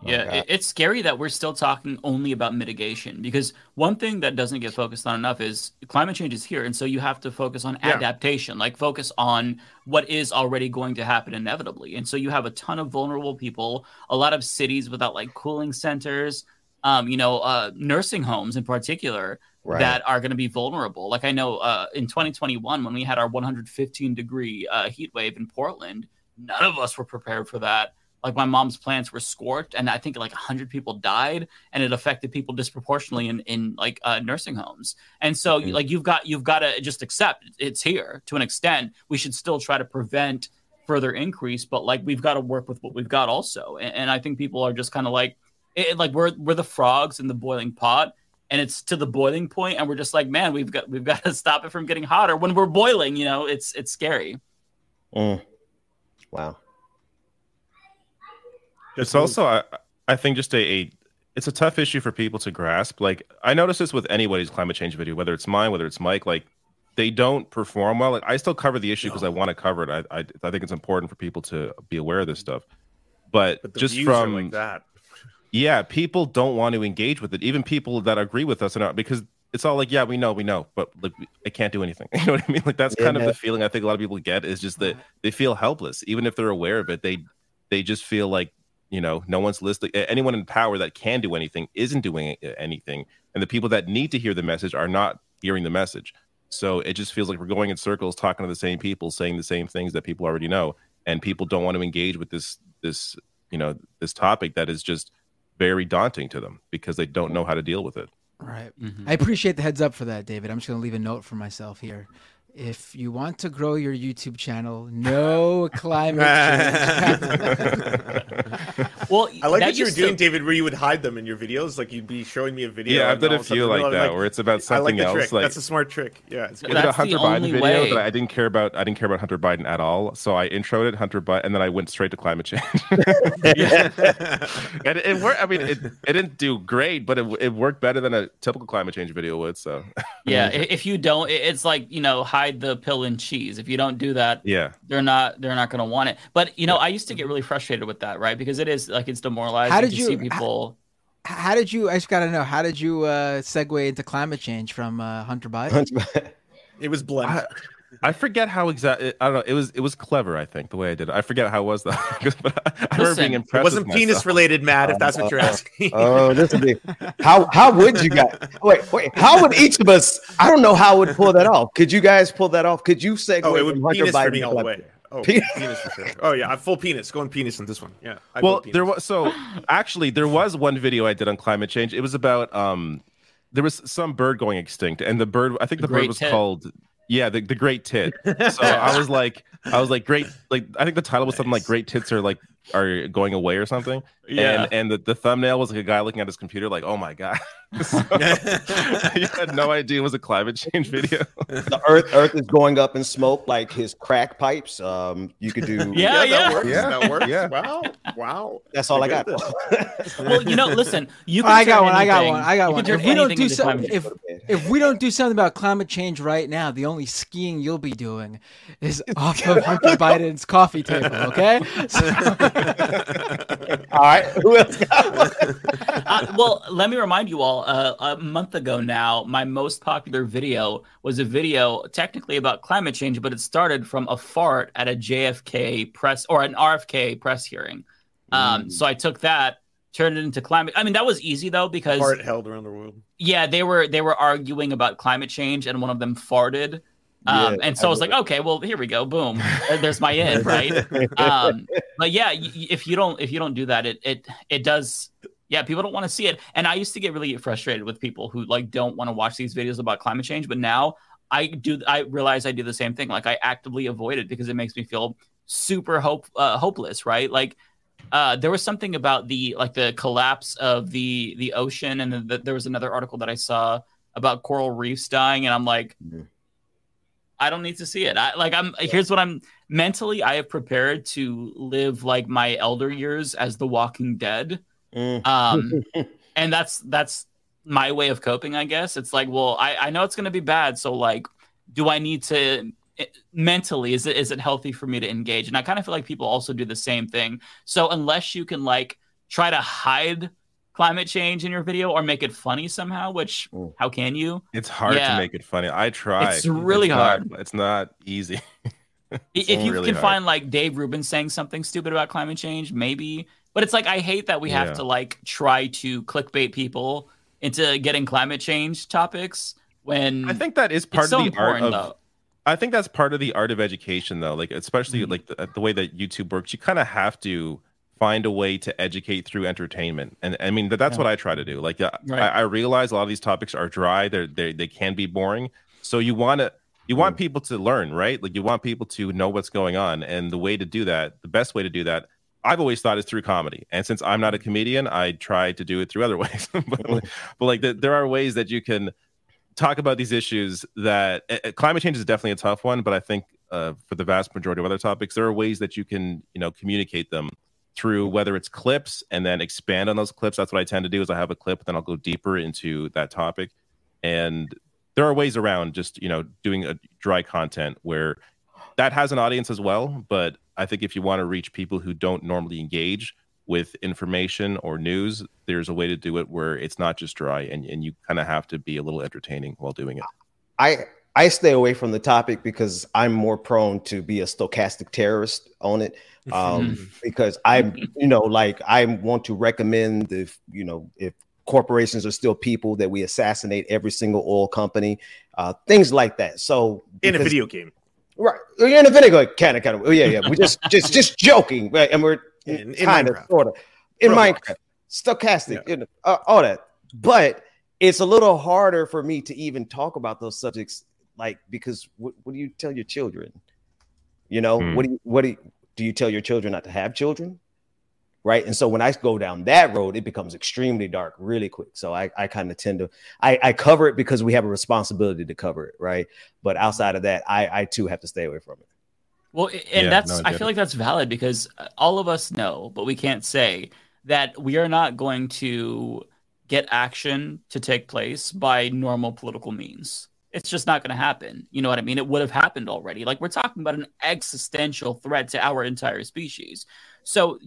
Yeah, it's scary that we're still talking only about mitigation, because one thing that doesn't get focused on enough is climate change is here. And so you have to focus on adaptation, like focus on what is already going to happen inevitably. And so you have a ton of vulnerable people, a lot of cities without like cooling centers, nursing homes in particular that are going to be vulnerable. Like I know in 2021, when we had our 115 degree heat wave in Portland, none of us were prepared for that. like my mom's plants were scorched, and I think like 100 people died, and it affected people disproportionately in nursing homes. And so like you've got to just accept it's here to an extent. We should still try to prevent further increase, but like we've got to work with what we've got also. And I think people are just kind of like we're the frogs in the boiling pot, and it's to the boiling point, and we're just like, man, we've got to stop it from getting hotter when we're boiling. You know, it's scary. Wow. It's also, I think, just it's a tough issue for people to grasp. Like, I notice this with anybody's climate change video, whether it's mine, whether it's Mike. Like, they don't perform well. Like, I still cover the issue because I want to cover it. I think it's important for people to be aware of this stuff. But the just views from are like that, yeah, people don't want to engage with it. Even people that agree with us, and because it's all like, yeah, we know, but like, I can't do anything. You know what I mean? Like, that's kind of the feeling I think a lot of people get, is just that they feel helpless, even if they're aware of it. They just feel like, you know, no one's listening. Anyone in power that can do anything isn't doing anything, and the people that need to hear the message are not hearing the message. So it just feels like we're going in circles, talking to the same people, saying the same things that people already know, and people don't want to engage with this, you know, this topic that is just very daunting to them because they don't know how to deal with it. Right. Mm-hmm. I appreciate the heads up for that, David. I'm just going to leave a note for myself here. If you want to grow your YouTube channel, no climate change. Well, I like what you were doing, David, where you would hide them in your videos. Like, you'd be showing me a video. Yeah, I've done a few like that, where it's about something else. Trick. Like, that's a smart trick. Yeah, it's good. I did a Hunter Biden video that I didn't care about. I didn't care about Hunter Biden at all. So I introed it, Hunter Biden, and then I went straight to climate change. And it worked. I mean, it didn't do great, but it worked better than a typical climate change video would. So yeah, if you don't, it's like, you know, hide the pill in cheese. If you don't do that, they're not going to want it. But you know, I used to get really frustrated with that, right? Because it is like, it's demoralizing. How did you see people? How did you? I just got to know. How did you segue into climate change from Hunter Biden? It was blunt. I forget how exactly. I don't know. It was clever. I think the way I did it. I forget how it was though. I remember being impressed. It wasn't with penis related, Matt. If that's what you're asking. Oh, this would be. How would you guys? Wait. How would each of us? I don't know how would pull that off. Could you guys pull that off? Could you segue? Oh, it would Hunter penis Biden for me all the way. Oh, penis for sure. Oh yeah, full penis. Going penis in this one. Yeah. There was one video I did on climate change. It was about there was some bird going extinct, and the bird. I think the bird was called. Yeah, the great tit. So I was like, great. Like, I think the title was something like "Great Tits are going away" or something. Yeah. And the thumbnail was like a guy looking at his computer, like, "Oh my god!" So, you had no idea it was a climate change video. The Earth is going up in smoke, like his crack pipes. You could do. Yeah. That works. Yeah. Wow. That's all I got. Well, you know, listen. You. Can I got one. Anything. I got one. If we don't do something about climate change right now, the only skiing you'll be doing is off of Hunter Biden's coffee table. Okay. All right. Who else got one? Well, let me remind you all, a month ago now, my most popular video was a video technically about climate change, but it started from a fart at a JFK press or an RFK press hearing. So I took that, turned it into climate. I mean, that was easy, though, because fart held around the world. Yeah, they were arguing about climate change, and one of them farted. And so I was like, okay, well, here we go. Boom. There's my end. Right. But yeah, if you don't do that, it does. Yeah. People don't want to see it. And I used to get really frustrated with people who like, don't want to watch these videos about climate change. But now I realize I do the same thing. Like, I actively avoid it because it makes me feel super hopeless. Right. Like, there was something about the collapse of the ocean. And there was another article that I saw about coral reefs dying. And I'm like, I don't need to see it. Here's what I'm mentally. I have prepared to live like my elder years as The Walking Dead, and that's my way of coping, I guess. It's like, well, I know it's going to be bad, so like, do I need to mentally? Is it healthy for me to engage? And I kind of feel like people also do the same thing. So unless you can like try to hide climate change in your video or make it funny somehow, which how can you? It's hard to make it funny. I try. It's really hard. It's not easy. If you can find like Dave Rubin saying something stupid about climate change, maybe. But it's like, I hate that we have to like try to clickbait people into getting climate change topics when I think that is part of the art of. Though. I think that's part of the art of education, though. Like, especially like the way that YouTube works, you kind of have to find a way to educate through entertainment. And I mean, that's what I try to do. Like, I realize a lot of these topics are dry. They can be boring. So you want people to learn, right? Like, you want people to know what's going on. And the best way to do that, I've always thought, is through comedy. And since I'm not a comedian, I try to do it through other ways. There are ways that you can talk about these issues. That climate change is definitely a tough one, but I think for the vast majority of other topics, there are ways that you can, communicate them through, whether it's clips and then expand on those clips. That's what I tend to do, is I have a clip, then I'll go deeper into that topic. And there are ways around just, doing a dry content where that has an audience as well. But I think if you want to reach people who don't normally engage with information or news, there's a way to do it where it's not just dry, and you kind of have to be a little entertaining while doing it. I stay away from the topic because I'm more prone to be a stochastic terrorist on it, because I want to recommend if corporations are still people, that we assassinate every single oil company, things like that. So in a video game, right? In a video game, kind of. Yeah. We're just joking, right? And we're in Minecraft, stochastic, all that, but. It's a little harder for me to even talk about those subjects, because what do you tell your children? What do you tell your children not to have children, right? And so when I go down that road, it becomes extremely dark really quick. So I kind of tend to I cover it because we have a responsibility to cover it, right? But outside of that, I too have to stay away from it. Well, I feel like that's valid, because all of us know, but we can't say that we are not going to get action to take place by normal political means. It's just not going to happen. You know what I mean? It would have happened already. Like, we're talking about an existential threat to our entire species. So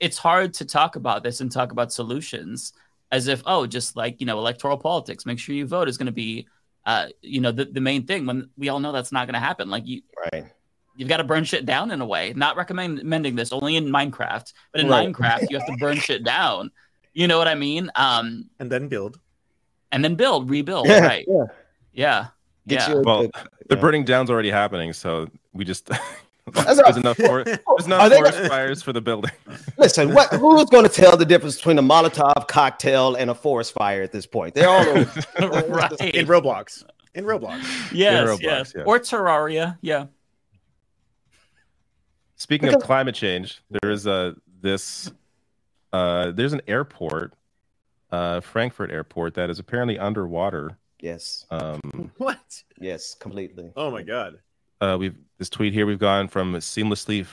it's hard to talk about this and talk about solutions as if, electoral politics, make sure you vote is going to be, the main thing, when we all know that's not going to happen. Like, you've got to burn shit down in a way. Not recommending this only in Minecraft, but in Minecraft, you have to burn shit down. You know what I mean? And then build. Rebuild. Yeah, right. Yeah. The burning down's already happening, so we just... there's enough forest fires for the building. Listen, who's going to tell the difference between a Molotov cocktail and a forest fire at this point? They're all over. Right. In Roblox. Yes. Or Terraria, yeah. Speaking of climate change, there is there's an airport, Frankfurt Airport, that is apparently underwater. Yes. What? Yes, completely. Oh my God. We've this tweet here. We've gone from seamlessly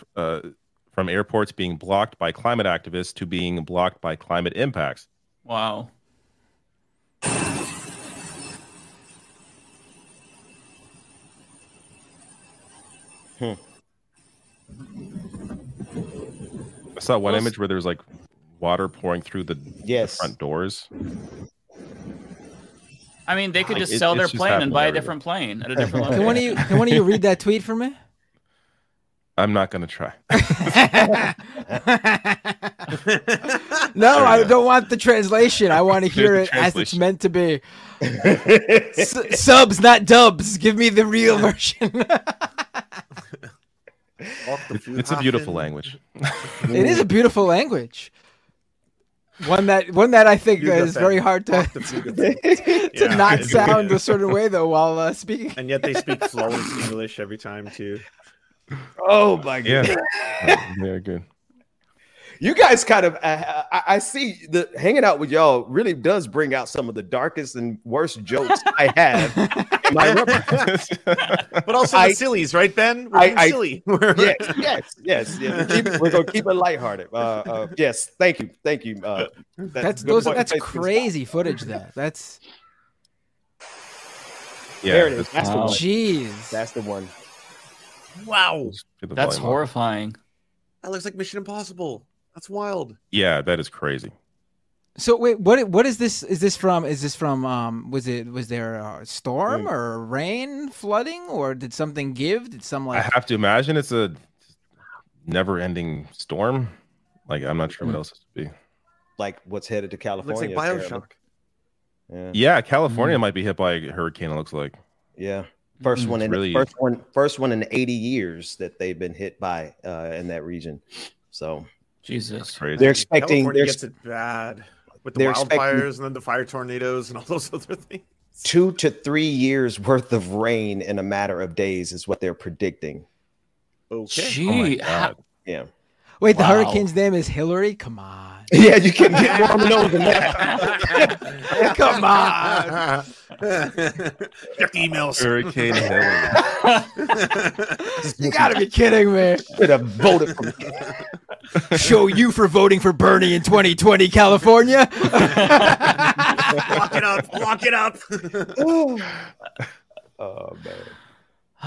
from airports being blocked by climate activists to being blocked by climate impacts. Wow. I saw one image where there's water pouring through the front doors. I mean, they could just sell their plane and buy a different plane at a different level. Can one of you read that tweet for me? I'm not going to try. No, I don't want the translation. I want to hear it as it's meant to be. Subs, not dubs. Give me the real version. It's a beautiful language. It is a beautiful language. One that I think is very hard to not sound a certain way, though, while speaking. And yet they speak flawless English every time, too. Oh, my God. Yeah. Very good. You guys kind of, I see the hanging out with y'all really does bring out some of the darkest and worst jokes I have in my repertoire. But also the sillies, right, Ben? We're silly. Yes. We're going to keep it lighthearted. Yes, thank you. That's crazy footage, though. That's... Yeah, there it is. That's the one. Jeez. That's the one. Wow. That's horrifying. That looks like Mission Impossible. That's wild. Yeah, that is crazy. So wait, what is this? Is this from? Was there a storm or rain, flooding, or did something give? Did some I have to imagine it's a never-ending storm. I'm not sure what else it would be. What's headed to California? It looks like BioShock. Yeah, California might be hit by a hurricane. It looks like. Yeah. First one in 80 years that they've been hit by in that region. So Jesus. They're expecting. California gets it bad with the wildfires and then the fire tornadoes and all those other things. 2 to 3 years worth of rain in a matter of days is what they're predicting. Okay. Gee. Oh yeah. Wait, the hurricane's name is Hillary? Come on. Yeah, you can get warm over that. Come on. Check emails. Hurricane Hillary. You got to be kidding me. Should have voted for me. Show you for voting for Bernie in 2020, California. Lock it up. Lock it up. Oh,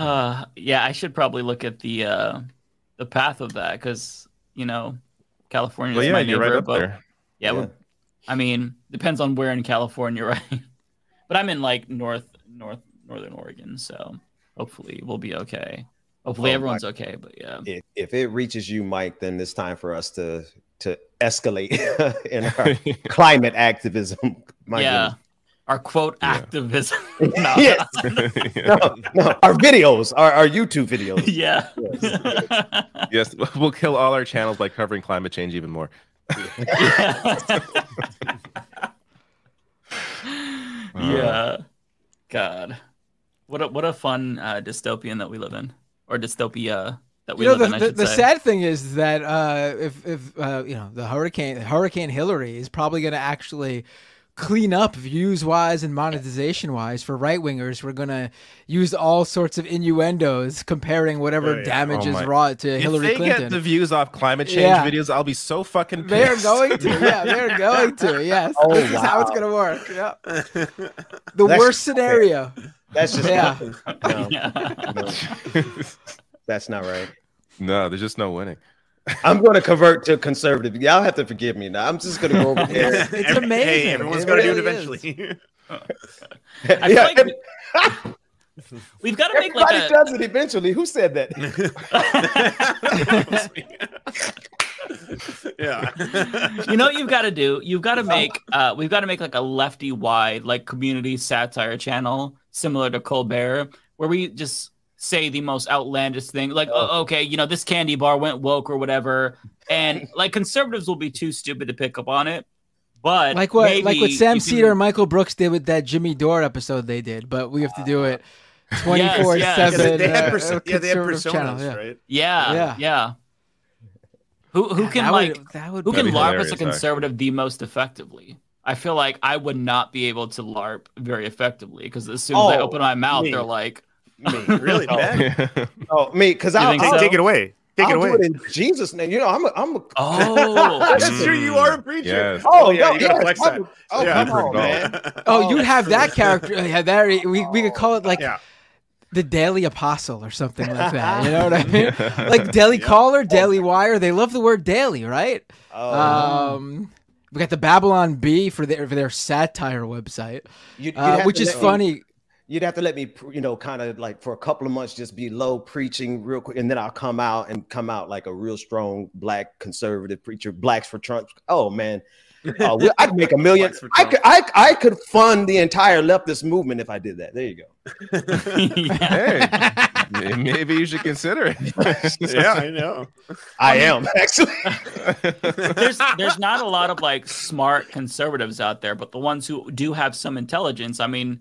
man. Yeah, I should probably look at the path of that because... You know, California is my neighbor, right but there. Yeah. I mean, depends on where in California, right? But I'm in like northern Oregon, so hopefully we'll be okay. Hopefully everyone's okay, but yeah. If it reaches you, Mike, then it's time for us to escalate in our climate activism. Goodness. Our quote activism. No. Yes. No. Our videos, our YouTube videos. Yeah. Yes. We'll kill all our channels by covering climate change even more. Yeah. God. What a fun dystopian that we live in, or dystopia that we live in. The sad thing is that if you know, the Hurricane Hillary is probably going to actually clean up views wise and monetization wise for right wingers. We're gonna use all sorts of innuendos comparing whatever damage is wrought to Hillary Clinton. If they get the views off climate change videos, I'll be so fucking pissed. They're going to, they're going to. Yes, this is how it's gonna work. Yeah, that's worst scenario. That's just no. That's not right. No, there's just no winning. I'm going to convert to conservative. Y'all have to forgive me now. I'm just going to go over there. It's amazing. Hey, everyone's going to do it eventually. We've got to make like a... does it eventually. Who said that? You know what you've got to do? You've got to make... we've got to make like a lefty-wide like community satire channel similar to Colbert where we just... say the most outlandish thing like okay, you know, this candy bar went woke or whatever, and like conservatives will be too stupid to pick up on it, but like what Sam Cedar and Michael Brooks did with that Jimmy Dore episode they did, but we have to do it 24/7. They had personas, right? Yeah. Who can LARP as a conservative the most effectively? I feel like I would not be able to LARP very effectively because as soon as I open my mouth, they're like. Me, really bad. Oh, me, because I'll take it away. Take it away. Do it in Jesus' name. You know, I'm a... that's true. You are a preacher. Yes. Come on, man. Oh, you'd have that character. Yeah, we could call it like the Daily Apostle or something like that. You know what I mean? Like Daily Caller, Daily Wire. They love the word daily, right? We got the Babylon Bee for their satire website, which is funny. You'd have to let me, you know, kind of like for a couple of months, just be low preaching real quick. And then I'll come out like a real strong black conservative preacher, Blacks for Trump. Oh, man, I'd make $1 million. I could fund the entire leftist movement if I did that. There you go. Hey, maybe you should consider it. Yeah, I know. I am actually. There's not a lot of like smart conservatives out there, but the ones who do have some intelligence, I mean,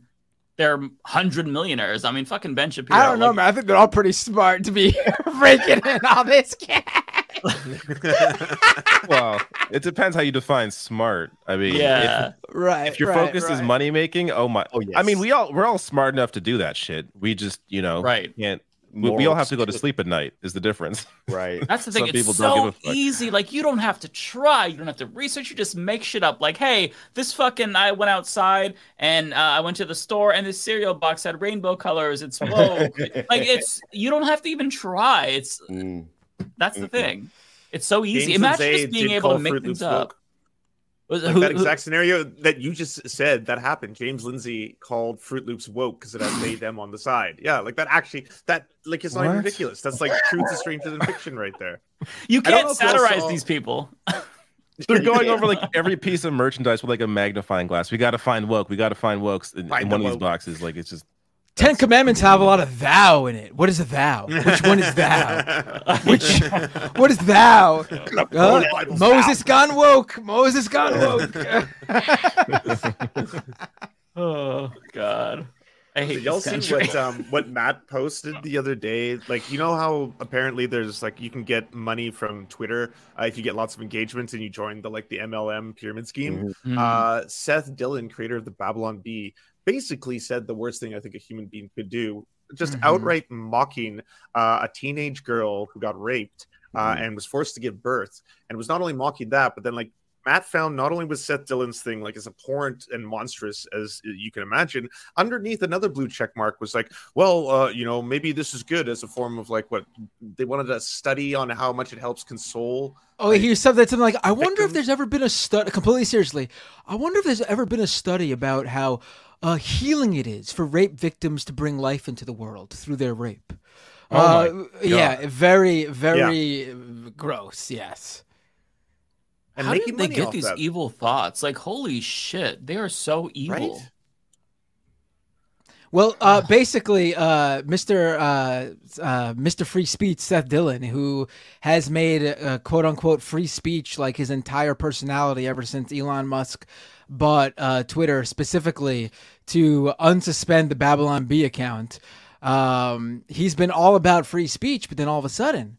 they're 100 millionaires. I mean, fucking Ben Shapiro. I don't know, man. I think they're all pretty smart to be raking in all this cash. Well, it depends how you define smart. I mean, if your focus is money making, I mean, we're all smart enough to do that shit. We just, you know, can't. We all have to go to sleep at night is the difference. Right. That's the thing. It's so easy. Like, you don't have to try. You don't have to research. You just make shit up. Like, hey, this fucking... I went outside and I went to the store and this cereal box had rainbow colors. It's woke. Like, it's... You don't have to even try. It's... That's the thing. It's so easy. Imagine just being able to make things up. Like that exact scenario that you just said that happened. James Lindsay called Fruit Loops woke because it has made them on the side. Yeah, like that actually, that like it's not even ridiculous. That's like truth is stranger than fiction right there. You can't satirize these people. They're going over like every piece of merchandise with like a magnifying glass. We got to find woke. We got to find wokes in one of these boxes. Like it's just Ten Commandments have a lot of thou in it. What is a thou? Which one is thou? What is thou? Moses gone woke. Moses gone woke. Oh, God. I hate y'all see what Matt posted the other day? Like, you know how apparently there's like you can get money from Twitter if you get lots of engagements and you join the like the MLM pyramid scheme. Mm-hmm. Seth Dillon, creator of the Babylon Bee, basically said the worst thing I think a human being could do, just outright mocking a teenage girl who got raped and was forced to give birth, and was not only mocking that, but then like. Matt found not only was Seth Dillon's thing like as abhorrent and monstrous as you can imagine, underneath another blue check mark was like, well, you know, maybe this is good as a form of like what they wanted a study on how much it helps console. Oh, like, here's something like, I wonder if there's ever been a study, completely seriously, I wonder if there's ever been a study about how healing it is for rape victims to bring life into the world through their rape. Yeah, very, very gross, yes. And how did they get these evil thoughts? Like, holy shit, they are so evil. Right? Well, basically, Mr. Free Speech, Seth Dillon, who has made quote unquote free speech like his entire personality ever since Elon Musk bought Twitter specifically to unsuspend the Babylon Bee account. He's been all about free speech, but then all of a sudden,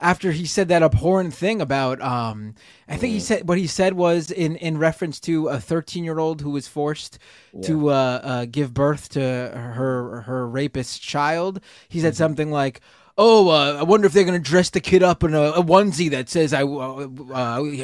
after he said that abhorrent thing about, I think he said what he said was in reference to a 13-year-old who was forced to give birth to her rapist child. He said something like, "Oh, I wonder if they're gonna dress the kid up in a onesie that says I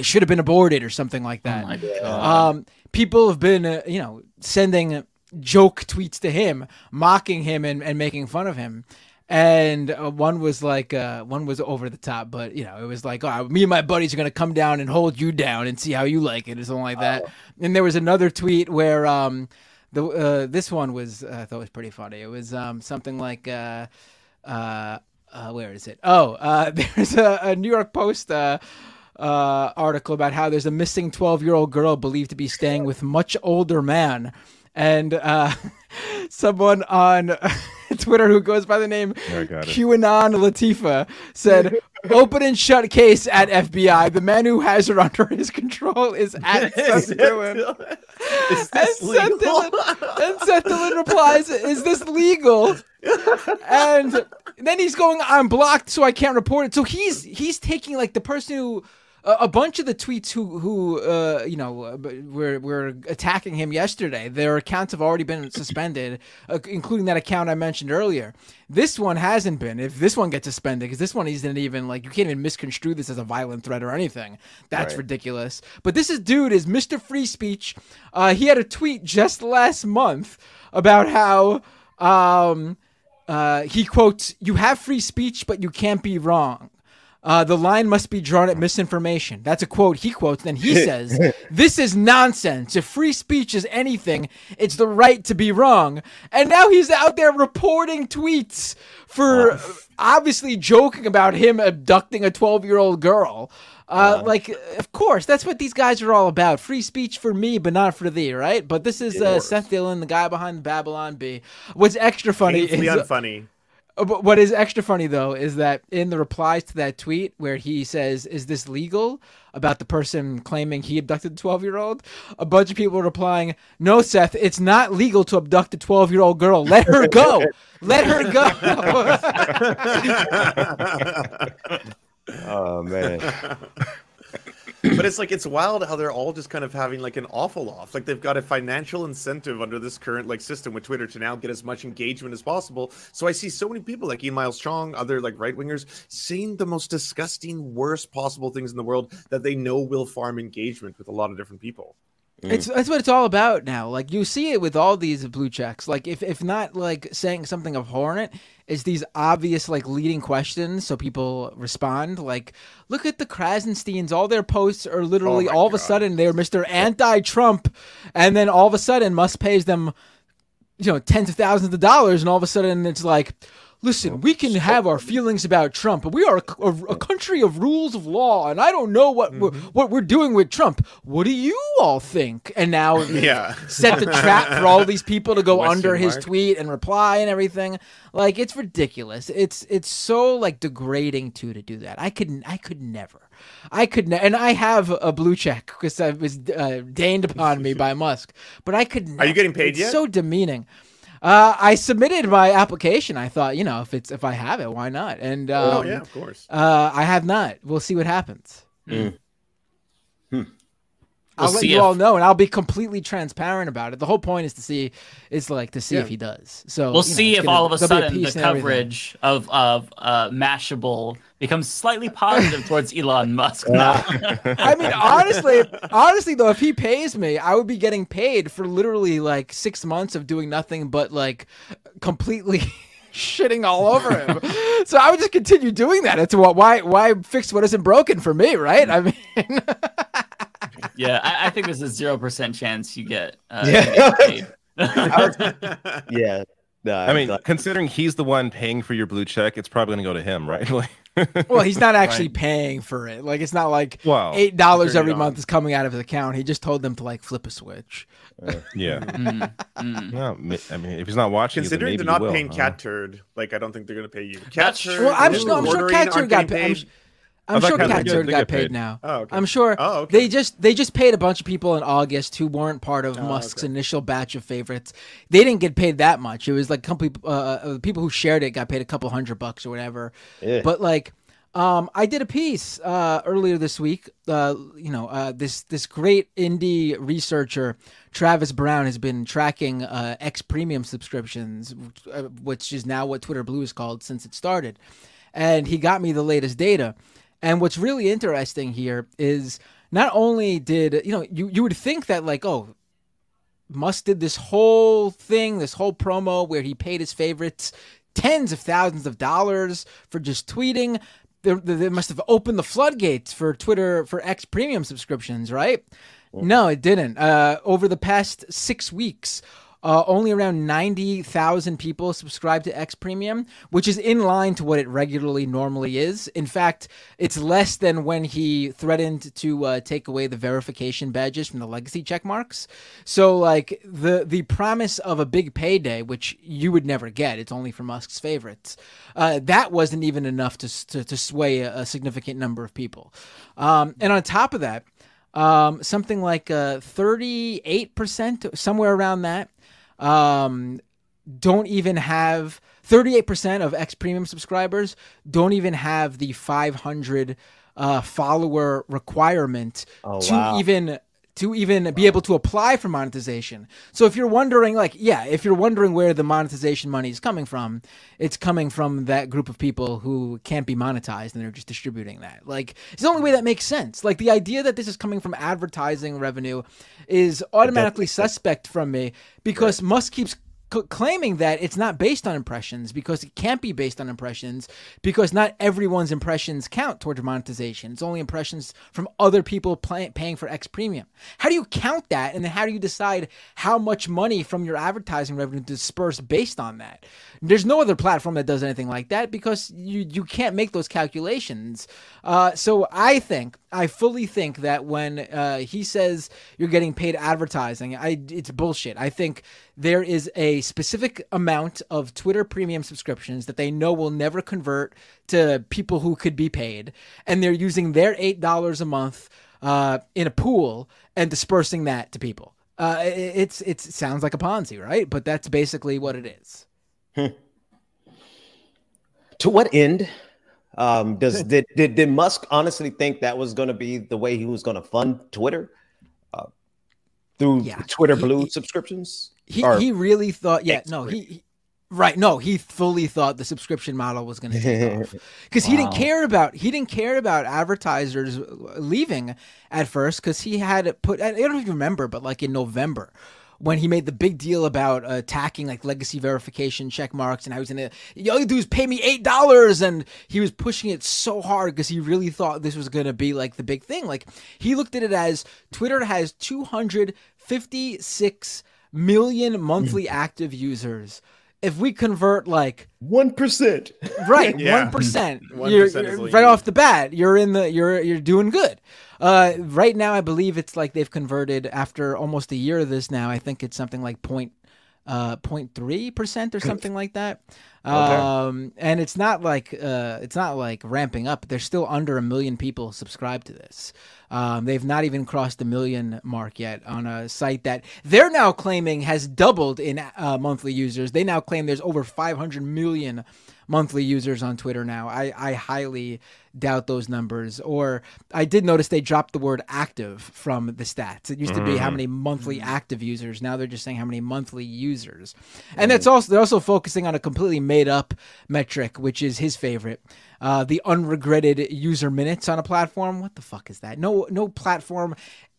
should have been aborted" or something like that. Oh my God. People have been, you know, sending joke tweets to him, mocking him and making fun of him. And one was like, one was over the top, but you know, it was like, oh, me and my buddies are going to come down and hold you down and see how you like it or something like that. And there was another tweet where this one was, I thought was pretty funny. It was something like, where is it? Oh, there's a New York Post article about how there's a missing 12-year-old girl believed to be staying with much older man. And someone on Twitter who goes by the name QAnon Latifah said, "Open and shut case at FBI. The man who has her under his control is at Seth Dillon." And Seth Dillon replies, "Is this legal?" And then he's going, "I'm blocked, so I can't report it." So he's taking like the person who. A bunch of the tweets who you know, were attacking him yesterday, their accounts have already been suspended, including that account I mentioned earlier. This one hasn't been. If this one gets suspended, because this one isn't even, like, you can't even misconstrue this as a violent threat or anything. That's ridiculous. But this dude is Mr. Free Speech. He had a tweet just last month about how he quotes, "You have free speech, but you can't be wrong. The line must be drawn at misinformation." That's a quote he quotes. Then he says, "This is nonsense. If free speech is anything, it's the right to be wrong." And now he's out there reporting tweets for obviously joking about him abducting a 12-year-old girl. Like, of course, that's what these guys are all about. Free speech for me, but not for thee, right? But this is Seth Dillon, the guy behind Babylon Bee. What's extra funny is... unfunny. What is extra funny, though, is that in the replies to that tweet where he says, "Is this legal?" about the person claiming he abducted a 12-year-old, a bunch of people replying, "No, Seth, it's not legal to abduct a 12-year-old girl. Let her go. Let her go." Oh, man. But it's like, it's wild how they're all just kind of having like an awful off. Like, they've got a financial incentive under this current like system with Twitter to now get as much engagement as possible. So I see so many people like Ian Miles Chong, other like right wingers, saying the most disgusting, worst possible things in the world that they know will farm engagement with a lot of different people. That's what it's all about now. Like, you see it with all these blue checks. Like, if not like saying something abhorrent, it's these obvious like leading questions so people respond. Like, look at the Krasensteins. All their posts are literally all of a sudden they're Mr. Anti-Trump, and then all of a sudden Musk pays them, you know, tens of thousands of dollars, and all of a sudden it's like, Listen, we can have our feelings about Trump, but we are a country of rules of law, and I don't know what we're doing with Trump. What do you all think? And now set the trap for all these people to go under his tweet and reply and everything. Like, it's ridiculous. It's so, like, degrading to do that. I could never, and I have a blue check because it was deigned upon me by Musk, but I could never. Are you getting paid yet? It's so demeaning. I submitted my application. I thought, you know, if I have it, why not? And yeah, of course. I have not. We'll see what happens. Mm. Hmm. I'll let you all know, and I'll be completely transparent about it. The whole point is to see if he does. So we'll see if all of a sudden the coverage of Mashable becomes slightly positive towards Elon Musk now. I mean, honestly though, if he pays me, I would be getting paid for literally like 6 months of doing nothing but like completely shitting all over him. So I would just continue doing that. It's why fix what isn't broken for me, right? I mean, yeah, I think there's a 0% chance you get paid. Yeah. No, I mean, considering he's the one paying for your blue check, it's probably going to go to him, right? Well, he's not actually paying for it. Like, it's not like $8 every month is coming out of his account. He just told them to, like, flip a switch. Yeah. No, I mean, if he's not watching, considering they're not paying Cat Turd, like, I don't think they're going to pay you. Cat Turd. Well, I'm sure Cat Turd got paid. I'm sure Cat Turd got paid now. Oh, okay. I'm sure they just paid a bunch of people in August who weren't part of Musk's initial batch of favorites. They didn't get paid that much. It was like people who shared it got paid a couple $100 or whatever. Yeah. But like, I did a piece earlier this week. This great indie researcher, Travis Brown, has been tracking X Premium subscriptions, which is now what Twitter Blue is called since it started, and he got me the latest data. And what's really interesting here is not only did, you would think that like, oh, Musk did this whole thing, this whole promo where he paid his favorites tens of thousands of dollars for just tweeting. They must have opened the floodgates for Twitter, for X Premium subscriptions, right? Well, no, it didn't. Over the past 6 weeks, only around 90,000 people subscribe to X Premium, which is in line to what it regularly normally is. In fact, it's less than when he threatened to take away the verification badges from the legacy check marks. So, like, the promise of a big payday, which you would never get, it's only for Musk's favorites, that wasn't even enough to sway a significant number of people. And on top of that, something like 38%, somewhere around that, don't even have 38% of X Premium subscribers don't even have the 500 follower requirement to even be able to apply for monetization. So if you're wondering, where the monetization money is coming from, it's coming from that group of people who can't be monetized and they're just distributing that. Like, it's the only way that makes sense. Like, the idea that this is coming from advertising revenue is automatically suspect from me because Musk keeps claiming that it's not based on impressions, because it can't be based on impressions because not everyone's impressions count towards monetization. It's only impressions from other people paying for X Premium. How do you count that? And then how do you decide how much money from your advertising revenue to disperse based on that? There's no other platform that does anything like that because you can't make those calculations. So I fully think that when he says you're getting paid advertising, it's bullshit. I think there is a specific amount of Twitter premium subscriptions that they know will never convert to people who could be paid, and they're using their $8 a month in a pool and dispersing that to people. It sounds like a Ponzi, right? But that's basically what it is. To what end? Did Musk honestly think that was going to be the way he was going to fund Twitter through Twitter Blue subscriptions? He really thought, he fully thought the subscription model was going to take off because he didn't care about advertisers leaving at first because he had put, I don't even remember, but like in November, when he made the big deal about attacking like legacy verification check marks and how he's going to, all you do is pay me $8, and he was pushing it so hard because he really thought this was going to be like the big thing. Like, he looked at it as Twitter has 256 million monthly active users. if we convert like 1%, right, 1%, right off the bat, you're doing good. Right now, I believe it's like they've converted after almost a year of this now. I think it's something like 0.3% or something like that. Okay. And it's not like ramping up. There's still under 1 million people subscribed to this. They've not even crossed the 1 million mark yet on a site that they're now claiming has doubled in monthly users. They now claim there's over 500 million monthly users on Twitter now. I highly doubt those numbers. Or I did notice they dropped the word active from the stats. It used to be how many monthly active users. Now they're just saying how many monthly users. And that's also, they're also focusing on a completely made up metric, which is his favorite, the unregretted user minutes on a platform. What the fuck is that? No platform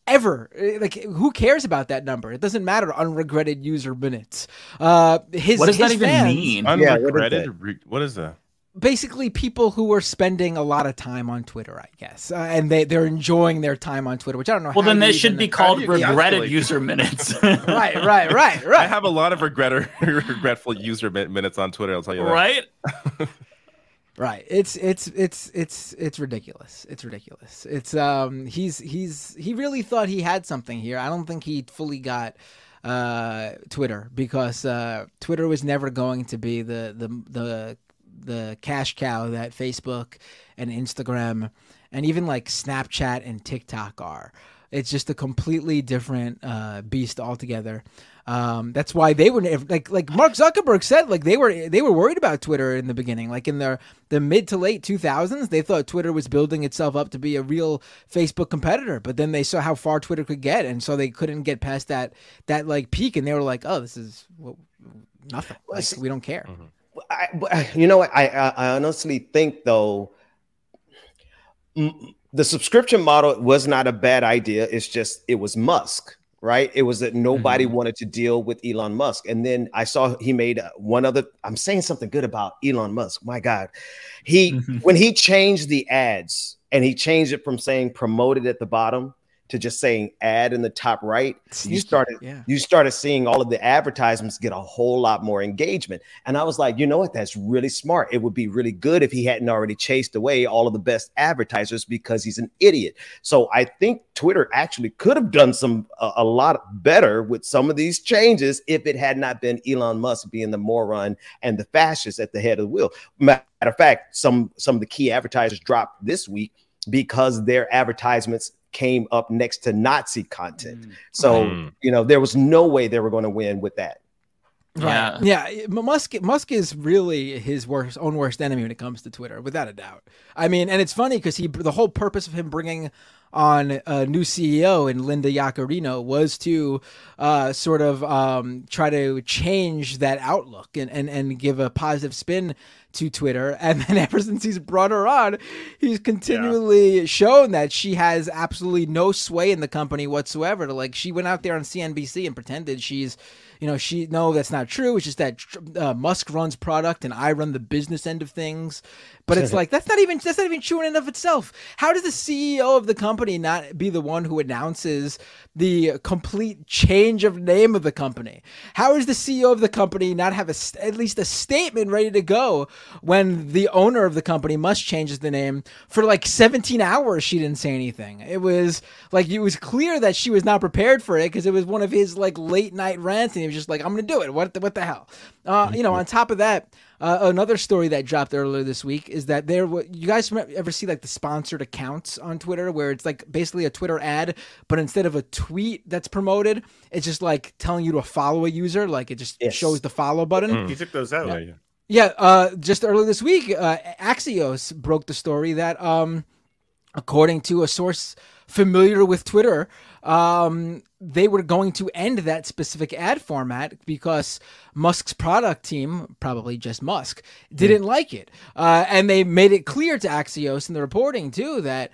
ever, like, who cares about that number? It doesn't matter. Unregretted user minutes. What does that even mean? Unregretted? What is that? Basically, people who are spending a lot of time on Twitter, I guess, and they're enjoying their time on Twitter, which I don't know. Well, then this should be called regretted user minutes. Right. I have a lot of regretful user minutes on Twitter. I'll tell you that. Right. Right. It's ridiculous. He really thought he had something here. I don't think he fully got Twitter, because Twitter was never going to be the cash cow that Facebook and Instagram and even like Snapchat and TikTok are. It's just a completely different beast altogether. That's why they were like Mark Zuckerberg said, like they were worried about Twitter in the beginning, like in the mid to late 2000s, they thought Twitter was building itself up to be a real Facebook competitor, but then they saw how far Twitter could get. And so they couldn't get past that like peak. And they were like, oh, this is nothing. Like, we don't care. I honestly think though, the subscription model was not a bad idea. It's just, it was Musk. Right. It was that nobody wanted to deal with Elon Musk. And then I saw he made one other. I'm saying something good about Elon Musk. My God. When he changed the ads, and he changed it from saying promoted at the bottom to just saying ad in the top right, you started seeing all of the advertisements get a whole lot more engagement. And I was like, you know what? That's really smart. It would be really good if he hadn't already chased away all of the best advertisers, because he's an idiot. So I think Twitter actually could have done a lot better with some of these changes if it had not been Elon Musk being the moron and the fascist at the head of the wheel. Matter of fact, some of the key advertisers dropped this week because their advertisements came up next to Nazi content. So, there was no way they were going to win with that. Right. Yeah. Musk is really his own worst enemy when it comes to Twitter, without a doubt. I mean, and it's funny because the whole purpose of him bringing on a new CEO in Linda Yaccarino was to sort of try to change that outlook and give a positive spin to Twitter. And then ever since he's brought her on, he's continually shown that she has absolutely no sway in the company whatsoever. Like, she went out there on CNBC and pretended that's not true. It's just that Musk runs product and I run the business end of things. But it's like, that's not even true in and of itself. How does the CEO of the company not be the one who announces the complete change of name of the company? How is the CEO of the company not have at least a statement ready to go when the owner of the company, Musk, changes the name? For like 17 hours, she didn't say anything. It was like, it was clear that she was not prepared for it, because it was one of his like late night rants, and he was just like, I'm going to do it. What the hell? On top of that, another story that dropped earlier this week is that you guys ever see like the sponsored accounts on Twitter, where it's like basically a Twitter ad, but instead of a tweet that's promoted, it's just like telling you to follow a user. Like, it just shows the follow button. You took those out. Yeah. Just earlier this week, Axios broke the story that, according to a source familiar with Twitter, they were going to end that specific ad format because Musk's product team, probably just Musk, didn't like it. And they made it clear to Axios in the reporting too that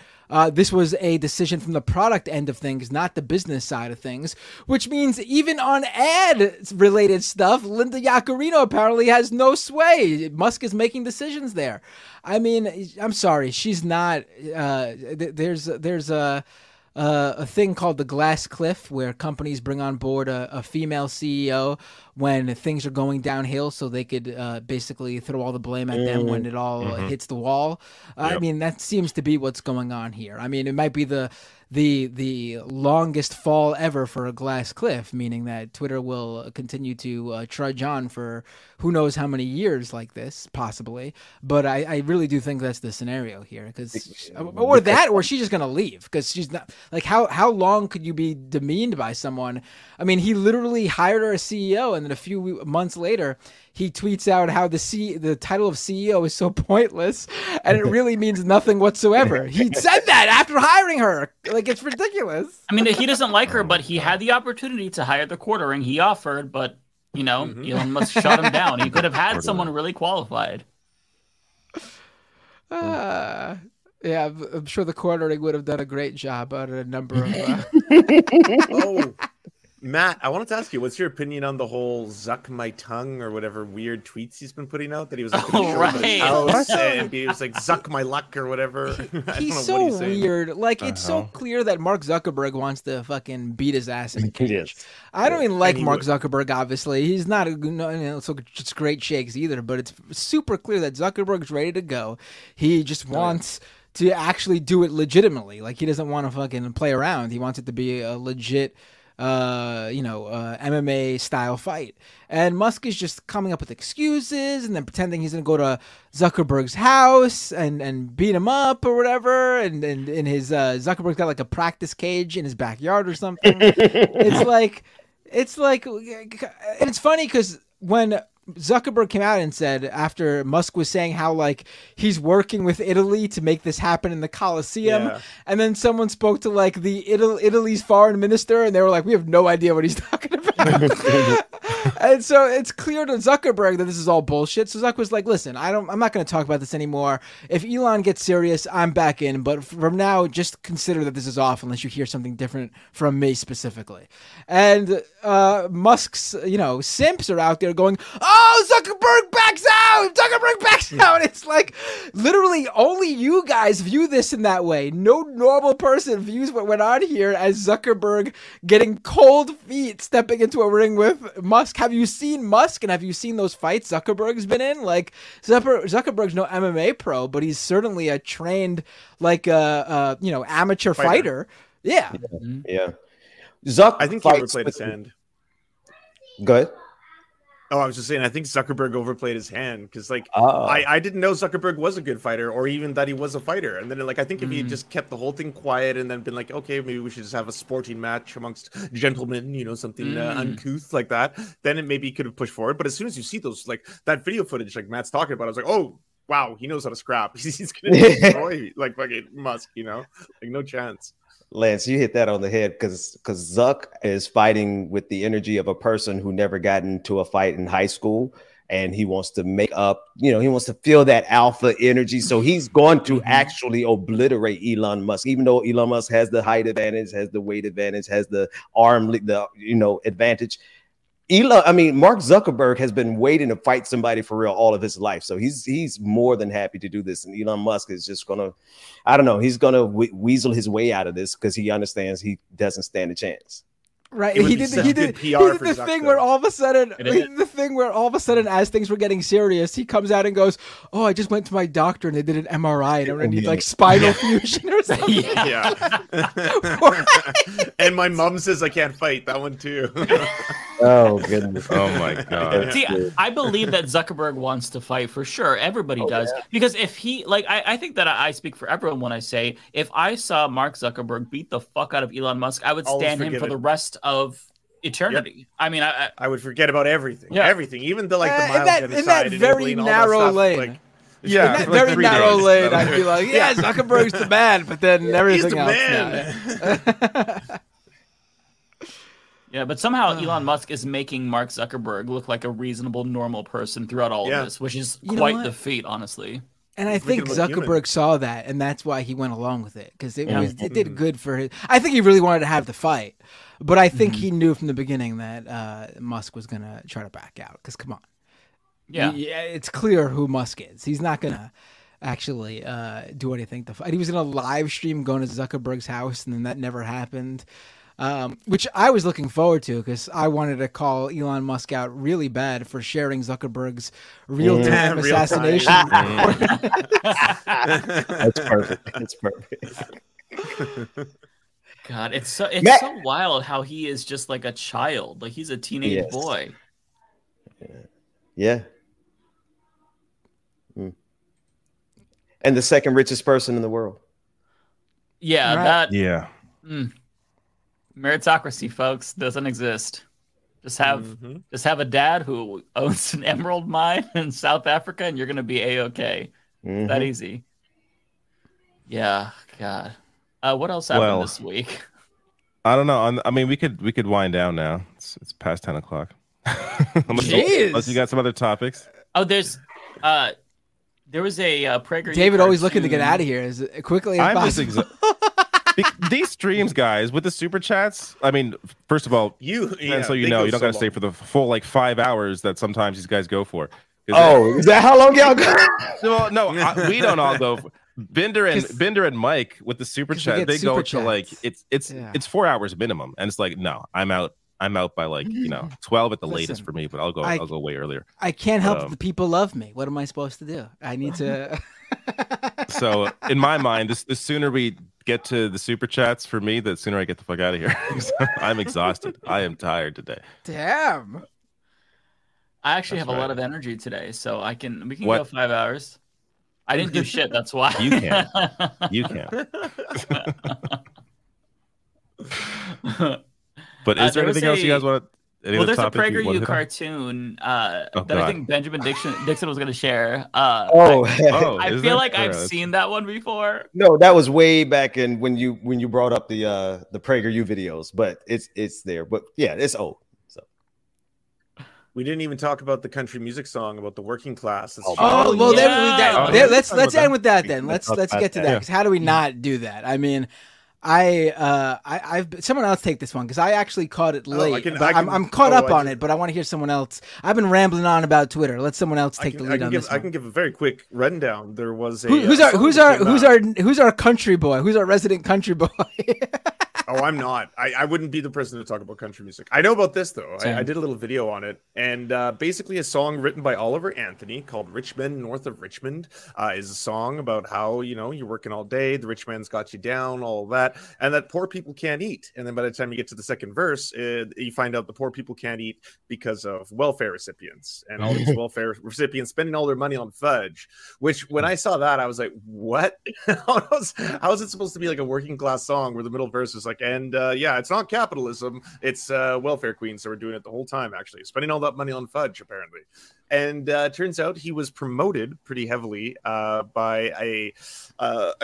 this was a decision from the product end of things, not the business side of things, which means even on ad-related stuff, Linda Yaccarino apparently has no sway. Musk is making decisions there. I mean, I'm sorry, she's not there's a thing called the glass cliff, where companies bring on board a female CEO when things are going downhill, so they could basically throw all the blame at them when it all hits the wall. Yep. I mean, that seems to be what's going on here. I mean, it might be the longest fall ever for a glass cliff, meaning that Twitter will continue to trudge on for who knows how many years like this, possibly. But I really do think that's the scenario here, or she's just going to leave, because she's not like, how long could you be demeaned by someone? I mean, he literally hired her as CEO, and then a few months later, he tweets out how the title of CEO is so pointless and it really means nothing whatsoever. He said that after hiring her. Like, it's ridiculous. I mean, he doesn't like her, but he had the opportunity to hire the quartering. He offered, but, you know, Elon Musk shut him down. He could have had someone really qualified. Yeah, I'm sure the quartering would have done a great job on a number of... Oh. Matt, I wanted to ask you, what's your opinion on the whole "zuck my tongue" or whatever weird tweets he's been putting out? That he was like, and he was like, "zuck my luck" or whatever. He's so weird. Like, it's so clear that Mark Zuckerberg wants to fucking beat his ass in a cage. Yes. I don't even like Mark Zuckerberg. Obviously, he's not just great shakes either. But it's super clear that Zuckerberg's ready to go. He just wants to actually do it legitimately. Like, he doesn't want to fucking play around. He wants it to be a legit, MMA style fight. And Musk is just coming up with excuses and then pretending he's going to go to Zuckerberg's house and beat him up or whatever. And in his Zuckerberg's got like a practice cage in his backyard or something. It's like, and it's funny because when Zuckerberg came out and said, after Musk was saying how like he's working with Italy to make this happen in the Colosseum, and then someone spoke to like the Italy's foreign minister, and they were like, we have no idea what he's talking about. And so it's clear to Zuckerberg that this is all bullshit. So Zuck was like, listen, I'm not going to talk about this anymore. If Elon gets serious, I'm back in. But from now, just consider that this is off unless you hear something different from me specifically. And Musk's, simps are out there going, oh, Zuckerberg backs out! Zuckerberg backs out! It's like, literally only you guys view this in that way. No normal person views what went on here as Zuckerberg getting cold feet, stepping into a ring with Musk. Have you seen Musk and have you seen those fights Zuckerberg's been in? Like, Zuckerberg's no MMA pro, but he's certainly a trained, like, amateur fighter. Yeah. Zuck, I think he overplayed his hand. Go ahead. Oh, I was just saying, I think Zuckerberg overplayed his hand because, like, I didn't know Zuckerberg was a good fighter or even that he was a fighter. And then, like, I think if he had just kept the whole thing quiet and then been like, okay, maybe we should just have a sporting match amongst gentlemen, something uncouth like that, then it maybe could have pushed forward. But as soon as you see those, like, that video footage, like Matt's talking about, I was like, oh, wow, he knows how to scrap. He's going to destroy, like, fucking Musk, like, no chance. Lance, you hit that on the head because Zuck is fighting with the energy of a person who never got into a fight in high school, and he wants to make up, he wants to feel that alpha energy. So he's going to actually obliterate Elon Musk, even though Elon Musk has the height advantage, has the weight advantage, has the arm, advantage. Mark Zuckerberg has been waiting to fight somebody for real all of his life. So he's more than happy to do this. And Elon Musk is just going to, I don't know, he's going to weasel his way out of this because he understands he doesn't stand a chance. Right. He did the thing where all of a sudden, as things were getting serious, he comes out and goes, oh, I just went to my doctor and they did an MRI and I need like spinal fusion or something. And my mom says I can't fight. That one too. Oh, goodness. Oh, my God. See, I believe that Zuckerberg wants to fight for sure. Everybody does. Yeah. Because if he, like, I think that I speak for everyone when I say, if I saw Mark Zuckerberg beat the fuck out of Elon Musk, I would stand him for the rest of eternity. Yep. I mean, I would forget about everything. Yeah. Everything. Even the, like, the mild genocide. In that very narrow lane. Like, in that very narrow lane, I'd be like, yeah, Zuckerberg's the man, but then everything else. He's the man. Yeah, but somehow Elon Musk is making Mark Zuckerberg look like a reasonable, normal person throughout all of this, which is quite the feat, honestly. And I think Zuckerberg saw that, and that's why he went along with it, because it did good for him. I think he really wanted to have the fight, but I think he knew from the beginning that Musk was going to try to back out, because come on. Yeah, it's clear who Musk is. He's not going to actually do anything to fight. He was going to live stream going to Zuckerberg's house, and then that never happened. Which I was looking forward to because I wanted to call Elon Musk out really bad for sharing Zuckerberg's real-time assassination. That's perfect. That's perfect. God, it's so wild how he is just like a child. Like he's a teenage boy. Yeah. Mm. And the second richest person in the world. Yeah. Right. Meritocracy, folks, doesn't exist. Just have a dad who owns an emerald mine in South Africa, and you're going to be a-okay. Mm-hmm. That easy. Yeah. God. What else happened this week? I don't know. I mean, we could wind down now. It's past 10 o'clock. Unless you got some other topics. Oh, there was a Prager. David always looking to get out of here as quickly as possible. These streams, guys, with the super chats. I mean, first of all, you don't got to stay for the full 5 hours that sometimes these guys go for. Is that how long y'all go? Well, no, we don't all go. Bender and Mike with the super chat, they go to it's 4 hours minimum, and it's like, no, I'm out by 12 at the latest for me, but I'll go way earlier. I can't help the people love me. What am I supposed to do? I need to. So in my mind, the sooner we get to the super chats for me, the sooner I get the fuck out of here. I'm exhausted. I am tired today. Damn. I actually have a lot of energy today, so we can go 5 hours. I didn't do shit. That's why you can't. But is there anything else you guys want? Well, there's a PragerU cartoon that I think Benjamin Dixon was going to share. I feel like I've seen that one before. No, that was way back in when you brought up the PragerU videos, but it's there. But yeah, it's old. So we didn't even talk about the country music song about the working class. Let's end with that then. Let's get to that because how do we not do that? I mean. Someone else take this one because I actually caught it late. I'm caught up on it, but I want to hear someone else. I've been rambling on about Twitter. Let someone else take the lead on this. I can give a very quick rundown. There was a who's our country boy? Who's our resident country boy? Oh, I'm not. I wouldn't be the person to talk about country music. I know about this though. I did a little video on it, and basically a song written by Oliver Anthony called "Richmond North of Richmond" is a song about how you're working all day, the rich man's got you down, all that, and that poor people can't eat. And then by the time you get to the second verse, you find out the poor people can't eat because of welfare recipients, and all these welfare recipients spending all their money on fudge. Which, when I saw that, I was like, "What? How is it supposed to be like a working class song where the middle verse is like?" And it's not capitalism, it's welfare queens. So we're doing it the whole time, actually spending all that money on fudge, apparently. And turns out he was promoted pretty heavily by a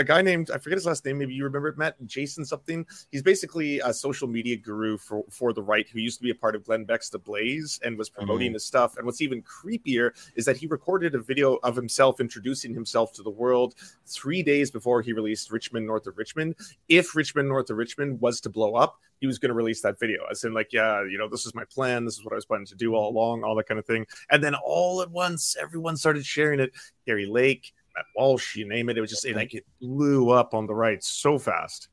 guy named, I forget his last name, maybe you remember it, Matt, Jason something. He's basically a social media guru for the right who used to be a part of Glenn Beck's The Blaze and was promoting his stuff. And what's even creepier is that he recorded a video of himself introducing himself to the world 3 days before he released Richmond North of Richmond. If Richmond North of Richmond was to blow up, he was going to release that video as in this is my plan. This is what I was planning to do all along, all that kind of thing. And then all at once, everyone started sharing it. Gary Lake, Matt Walsh, you name it. It was just it blew up on the right so fast.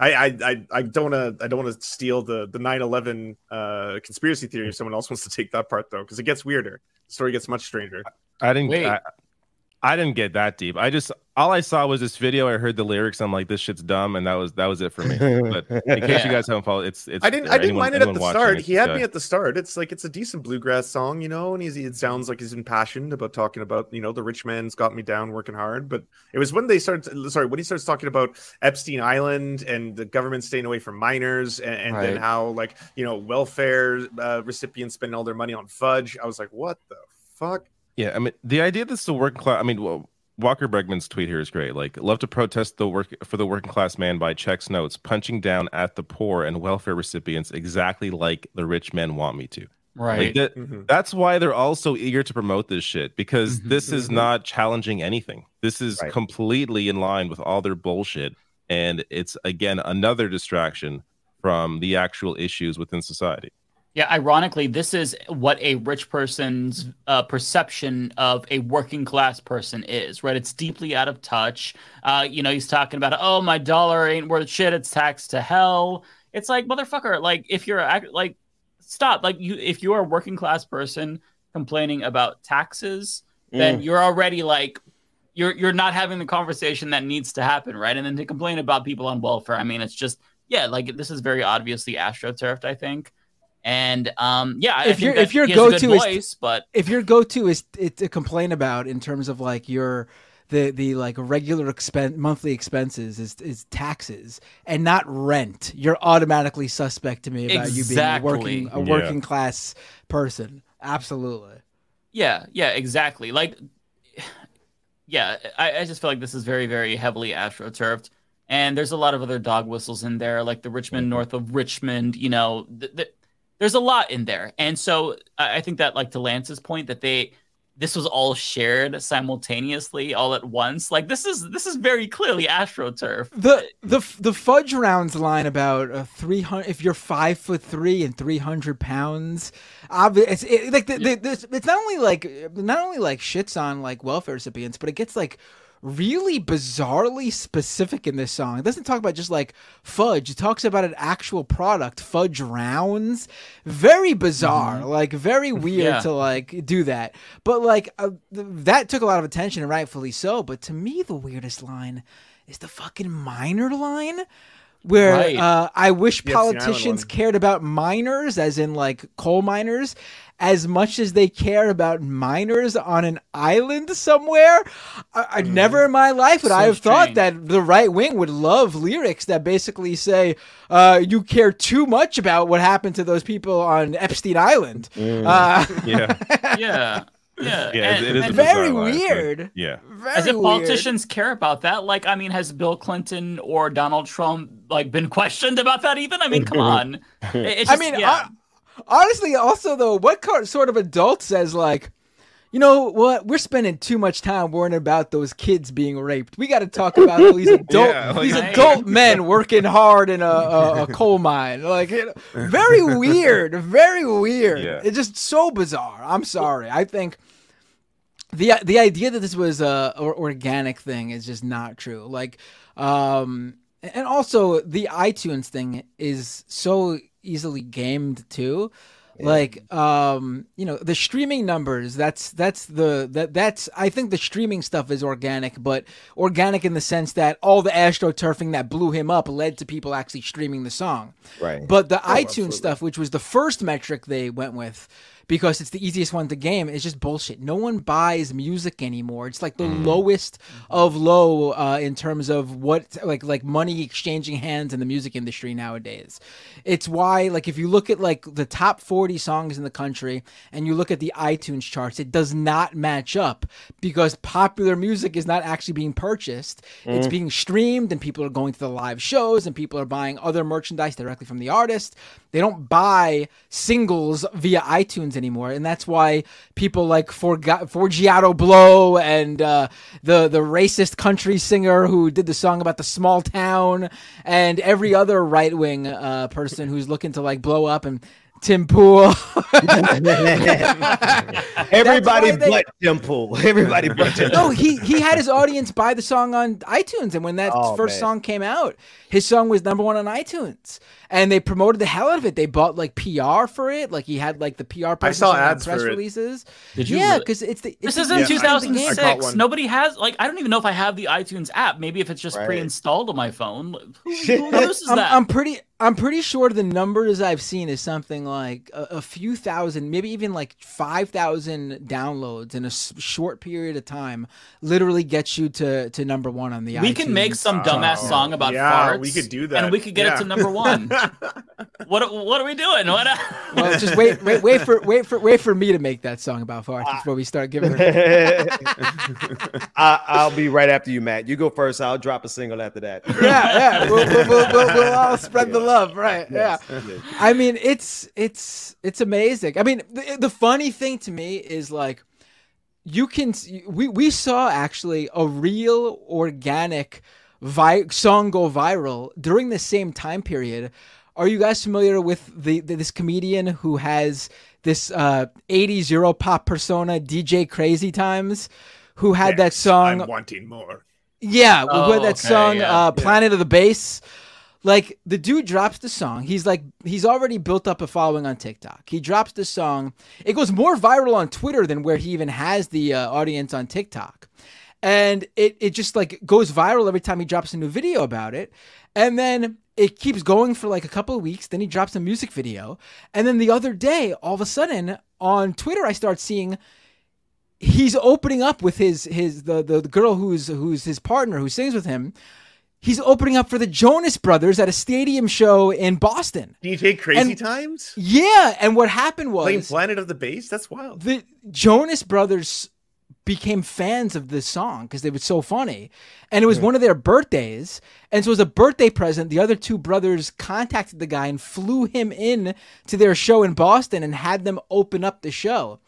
I don't want to steal the 9/11 conspiracy theory. If someone else wants to take that part though, because it gets weirder. The story gets much stranger. I didn't get that deep. All I saw was this video. I heard the lyrics. I'm like, this shit's dumb, and that was it for me. But in case you guys haven't followed, I didn't mind it at the start. He had me at the start. It's like it's a decent bluegrass song, and it sounds like he's impassioned about talking about the rich man's got me down, working hard. But it was when he starts talking about Epstein Island and the government staying away from minors, and then how welfare recipients spend all their money on fudge. I was like, what the fuck? Yeah, I mean the idea that's the working class. I mean. Well, Walker Bregman's tweet here is great. Love to protest the working class man by checks notes, punching down at the poor and welfare recipients exactly like the rich men want me to. Right. That's why they're all so eager to promote this shit, because this is not challenging anything. This is completely in line with all their bullshit. And it's, again, another distraction from the actual issues within society. Yeah, ironically, this is what a rich person's perception of a working class person is, right? It's deeply out of touch. He's talking about, oh, my dollar ain't worth shit. It's taxed to hell. It's like, motherfucker, like, if you're like, stop. Like, you, if you're a working class person complaining about taxes, then you're already like, you're not having the conversation that needs to happen, right? And then to complain about people on welfare, I mean, it's just, yeah, like, this is very obviously astroturfed, I think. And yeah, if your go-to is to complain about in terms of like your the like regular monthly expenses is taxes and not rent, you're automatically suspect to me about you being a working class person. Absolutely. Yeah, exactly. Like, yeah, I just feel like this is very, very heavily astroturfed. And there's a lot of other dog whistles in there, like the Richmond, north of Richmond, you know, there's a lot in there. And so I think that, like, to Lance's point, that this was all shared simultaneously all at once. Like, this is very clearly astroturf. The Fudge Rounds line about 300, if you're 5'3" and 300 pounds, it's not only like shits on like welfare recipients, but it gets like really bizarrely specific in this song. It doesn't talk about just like fudge. It talks about an actual product, Fudge Rounds. Very bizarre, like very weird to like do that. But like that took a lot of attention, and rightfully so. But to me, the weirdest line is the fucking minor line, where I wish politicians cared about miners, as in like coal miners, as much as they care about miners on an island somewhere. I never in my life would I have thought that the right wing would love lyrics that basically say, you care too much about what happened to those people on Epstein Island. Yeah, it is very weird. Yeah, as if politicians care about that. Like, I mean, has Bill Clinton or Donald Trump like been questioned about that even? I mean, come on. It's just, I mean, honestly, also though, what sort of adult says like, you know what? We're spending too much time worrying about those kids being raped. We got to talk about all these adult, adult men working hard in a coal mine. Like, you know, very weird, very weird. Yeah. It's just so bizarre. I'm sorry. I think the idea that this was an organic thing is just not true. Like, and also the iTunes thing is so easily gamed too. Like, you know, the streaming numbers, that's I think the streaming stuff is organic, but organic in the sense that all the astroturfing that blew him up led to people actually streaming the song. Right. But the iTunes stuff, which was the first metric they went with, because it's the easiest one to game, is just bullshit. No one buys music anymore. It's like the lowest of low in terms of what like money exchanging hands in the music industry nowadays. It's why, like, if you look at like the top 40 songs in the country and you look at the iTunes charts, it does not match up, because popular music is not actually being purchased. It's being streamed, and people are going to the live shows, and people are buying other merchandise directly from the artist. They don't buy singles via iTunes anymore, and that's why people like Forgiato Blow and the racist country singer who did the song about the small town, and every other right wing person who's looking to like blow up, and Tim Pool. Everybody but Tim Pool. No, he had his audience buy the song on iTunes, and when that song came out, his song was #1 on iTunes, and they promoted the hell out of it. They bought like PR for it. Like, he had like the PR person, I saw ads press for releases. Did you? Yeah, because this is in 2006. Nobody has, like, I don't even know if I have the iTunes app. Maybe if it's just pre-installed on my phone. Who notices that? I'm pretty sure the numbers I've seen is something like a few thousand, maybe even like 5,000 downloads in a short period of time literally gets you to #1 on the iTunes. We can make some dumbass song about farts. We could do that. And we could get it to #1. What are we doing? Well, just wait for me to make that song about farts before we start giving her. I'll be right after you, Matt. You go first. I'll drop a single after that. Yeah. We'll all spread the love, right? Yes. Yeah. I mean, it's amazing. I mean, the funny thing to me is like, we saw actually a real organic song go viral during the same time period. Are you guys familiar with this comedian who has this 80s Europop persona, DJ Crazy Times, who had that song? I'm wanting more. Yeah, who had that song, Planet of the Bass. Like, the dude drops the song. He's like, he's already built up a following on TikTok. He drops the song. It goes more viral on Twitter than where he even has the audience on TikTok. And it just like goes viral every time he drops a new video about it. And then it keeps going for like a couple of weeks. Then he drops a music video. And then the other day, all of a sudden on Twitter, I start seeing he's opening up with the girl who's his partner who sings with him. He's opening up for the Jonas Brothers at a stadium show in Boston. DJ Crazy Times? Yeah. And what happened was... playing Planet of the Bass? That's wild. The Jonas Brothers became fans of this song because they were so funny. And it was one of their birthdays. And so it was a birthday present. The other two brothers contacted the guy and flew him in to their show in Boston and had them open up the show.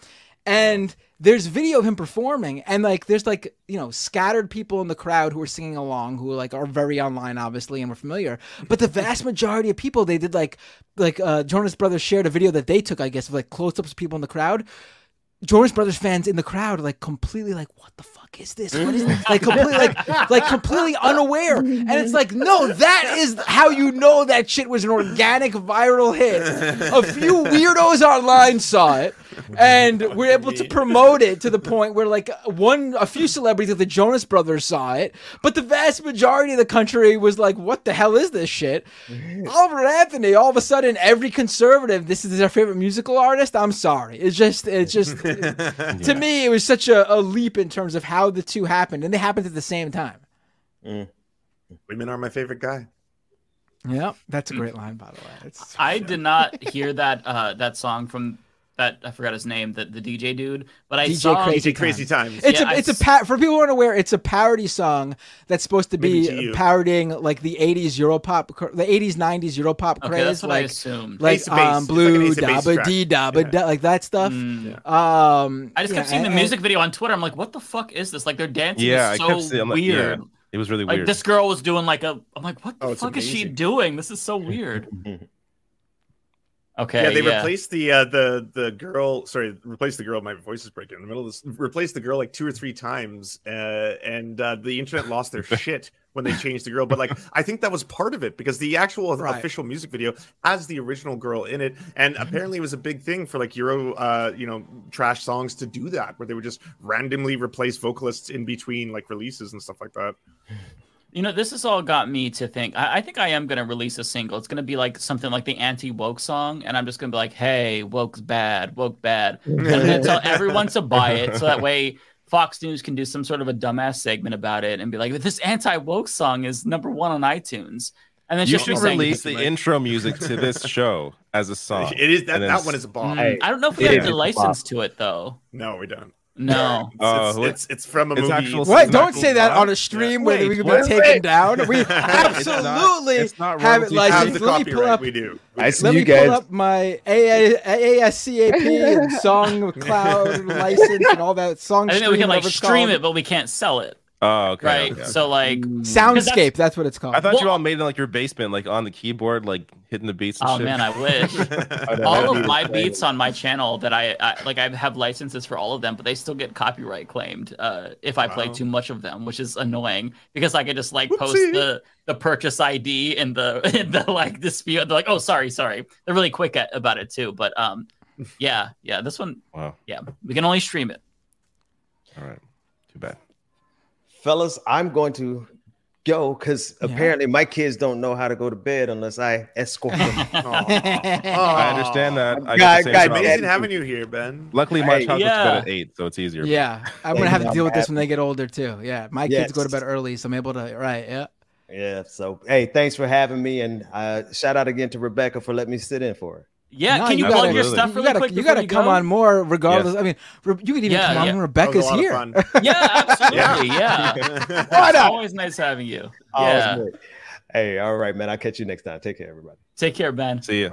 And... there's video of him performing, and like there's like, you know, scattered people in the crowd who are singing along, who like are very online obviously and we're familiar. But the vast majority of people, they did like Jonas Brothers shared a video that they took, I guess, of like close-ups of people in the crowd. Jonas Brothers fans in the crowd, like completely like, what the fuck is this? What is this? Like completely like completely unaware. And it's like, no, that is how you know that shit was an organic viral hit. A few weirdos online saw it and were able to promote it to the point where like a few celebrities of the Jonas Brothers saw it, but the vast majority of the country was like, what the hell is this shit? Oliver Anthony, all of a sudden, every conservative, this is their favorite musical artist. I'm sorry. It's just to me, it was such a leap in terms of how the two happened, and they happened at the same time. Women are my favorite guy. Yeah, that's a great line, by the way. I did not hear that song from that, I forgot his name, the DJ dude, but I saw DJ Crazy Times. For people who aren't aware, it's a parody song that's supposed to be parodying like the 80s Europop, the 80s 90s Europop craze, that's what I assumed. Like blue dabba dee dabba da, like that stuff. I just kept seeing the music video on Twitter. I'm like, what the fuck is this? Like they're dancing weird. It was really weird. Like this girl was doing like I'm like, what the fuck is she doing? This is so weird. Okay. Yeah, they replaced the girl. Sorry, replaced the girl. My voice is breaking in the middle of this. Replaced the girl like 2 or 3 times, and the internet lost their shit when they changed the girl. But like, I think that was part of it because the actual official music video has the original girl in it, and apparently it was a big thing for like Euro, trash songs to do that, where they would just randomly replace vocalists in between like releases and stuff like that. You know, this has all got me to think. I think I am going to release a single. It's going to be like something like the anti-woke song. And I'm just going to be like, hey, woke's bad, woke bad. And I'm going to tell everyone to buy it. So that way Fox News can do some sort of a dumbass segment about it and be like, this anti-woke song is #1 on iTunes. And then you should release the intro music to this show as a song. It is that one is a bomb. I don't know if we have the license to it, though. No, we don't. No, it's from a movie. What? Don't say that on a stream where we could be taken down. We absolutely have it licensed. Let me pull up. We do. Let me pull up my ASCAP and Song Cloud license and all that song. I know we can like stream it, but we can't sell it. Oh, okay. Right. Okay. So like Soundscape, that's what it's called. I thought you all made it in like your basement, like on the keyboard, like hitting the beats and shit. Oh man, I wish. All of my beats on my channel that I have licenses for all of them, but they still get copyright claimed if I play too much of them, which is annoying because I could just like post the purchase ID and the like dispute. They're like, oh sorry. They're really quick about it too. But yeah, this one we can only stream it. All right. Too bad. Fellas, I'm going to go because apparently my kids don't know how to go to bed unless I escort them. I understand that. Amazing having you here, Ben. Luckily, my child goes to bed at 8, so it's easier. Yeah, I'm going to have to deal with this when they get older, too. Yeah, my kids go to bed early, so I'm able to, Yeah, so, hey, thanks for having me, and shout out again to Rebecca for letting me sit in for her. Yeah, no, can you plug your stuff really quick? You gotta come on more, regardless. Yes. I mean, you could even come on when Rebecca's here. Yeah, absolutely. Yeah. It's always nice having you. Always good. Hey, all right, man. I'll catch you next time. Take care, everybody. Take care, Ben. See you.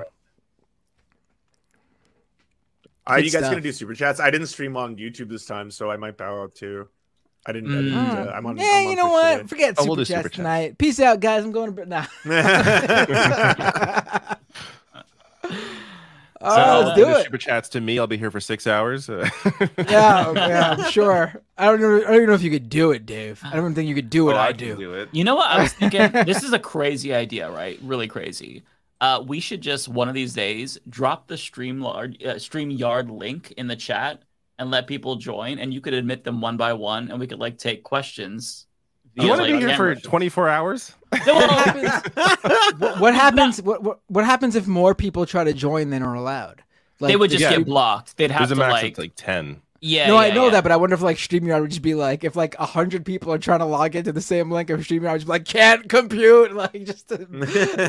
All right, you guys gonna do super chats? I didn't stream on YouTube this time, so I might bow out too. I didn't. I'm on. Yeah, you know what? Today. Forget super chats tonight. Peace out, guys. I'm going to bed now. Let's do it. Super chats to me. I'll be here for 6 hours. Yeah, I'm sure. I don't even know if you could do it, Dave. I don't think you could do what I do. Do it. You know what I was thinking? This is a crazy idea, right? Really crazy. We should just one of these days drop the StreamYard link in the chat and let people join, and you could admit them one by one, and we could like take questions. You want to be here for 24 hours? No, what happens if more people try to join than are allowed? Like, they would just get blocked. They'd have to like 10. Yeah. No, yeah, I know that, but I wonder if like StreamYard would just be like, if like 100 people are trying to log into the same link of StreamYard, would just be like, can't compute. Like just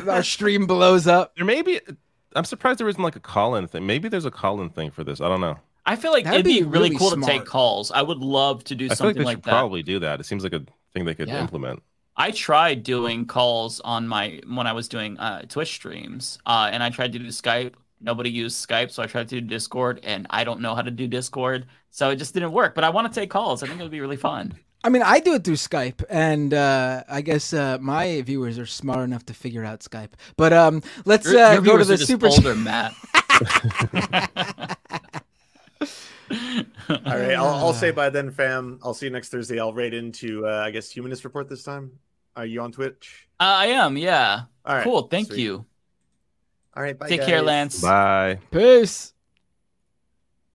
our stream blows up. There may be. I'm surprised there isn't like a call-in thing. Maybe there's a call-in thing for this. I don't know. I feel like that'd it'd be really cool smart. To take calls. I would love to do something like that. Probably do that. It seems like a thing they could implement. I tried doing calls on when I was doing Twitch streams, and I tried to do Skype. Nobody used Skype, so I tried to do Discord, and I don't know how to do Discord, so it just didn't work. But I want to take calls. I think it would be really fun. I mean, I do it through Skype, and I guess my viewers are smart enough to figure out Skype. But let's your go to the super older, Matt. All right, I'll say bye then, fam. I'll see you next Thursday. I'll raid into I guess Humanist Report this time. Are you on Twitch? I am, yeah. All right, cool. Thank you. All right, bye. Take care, Lance. Bye. Peace.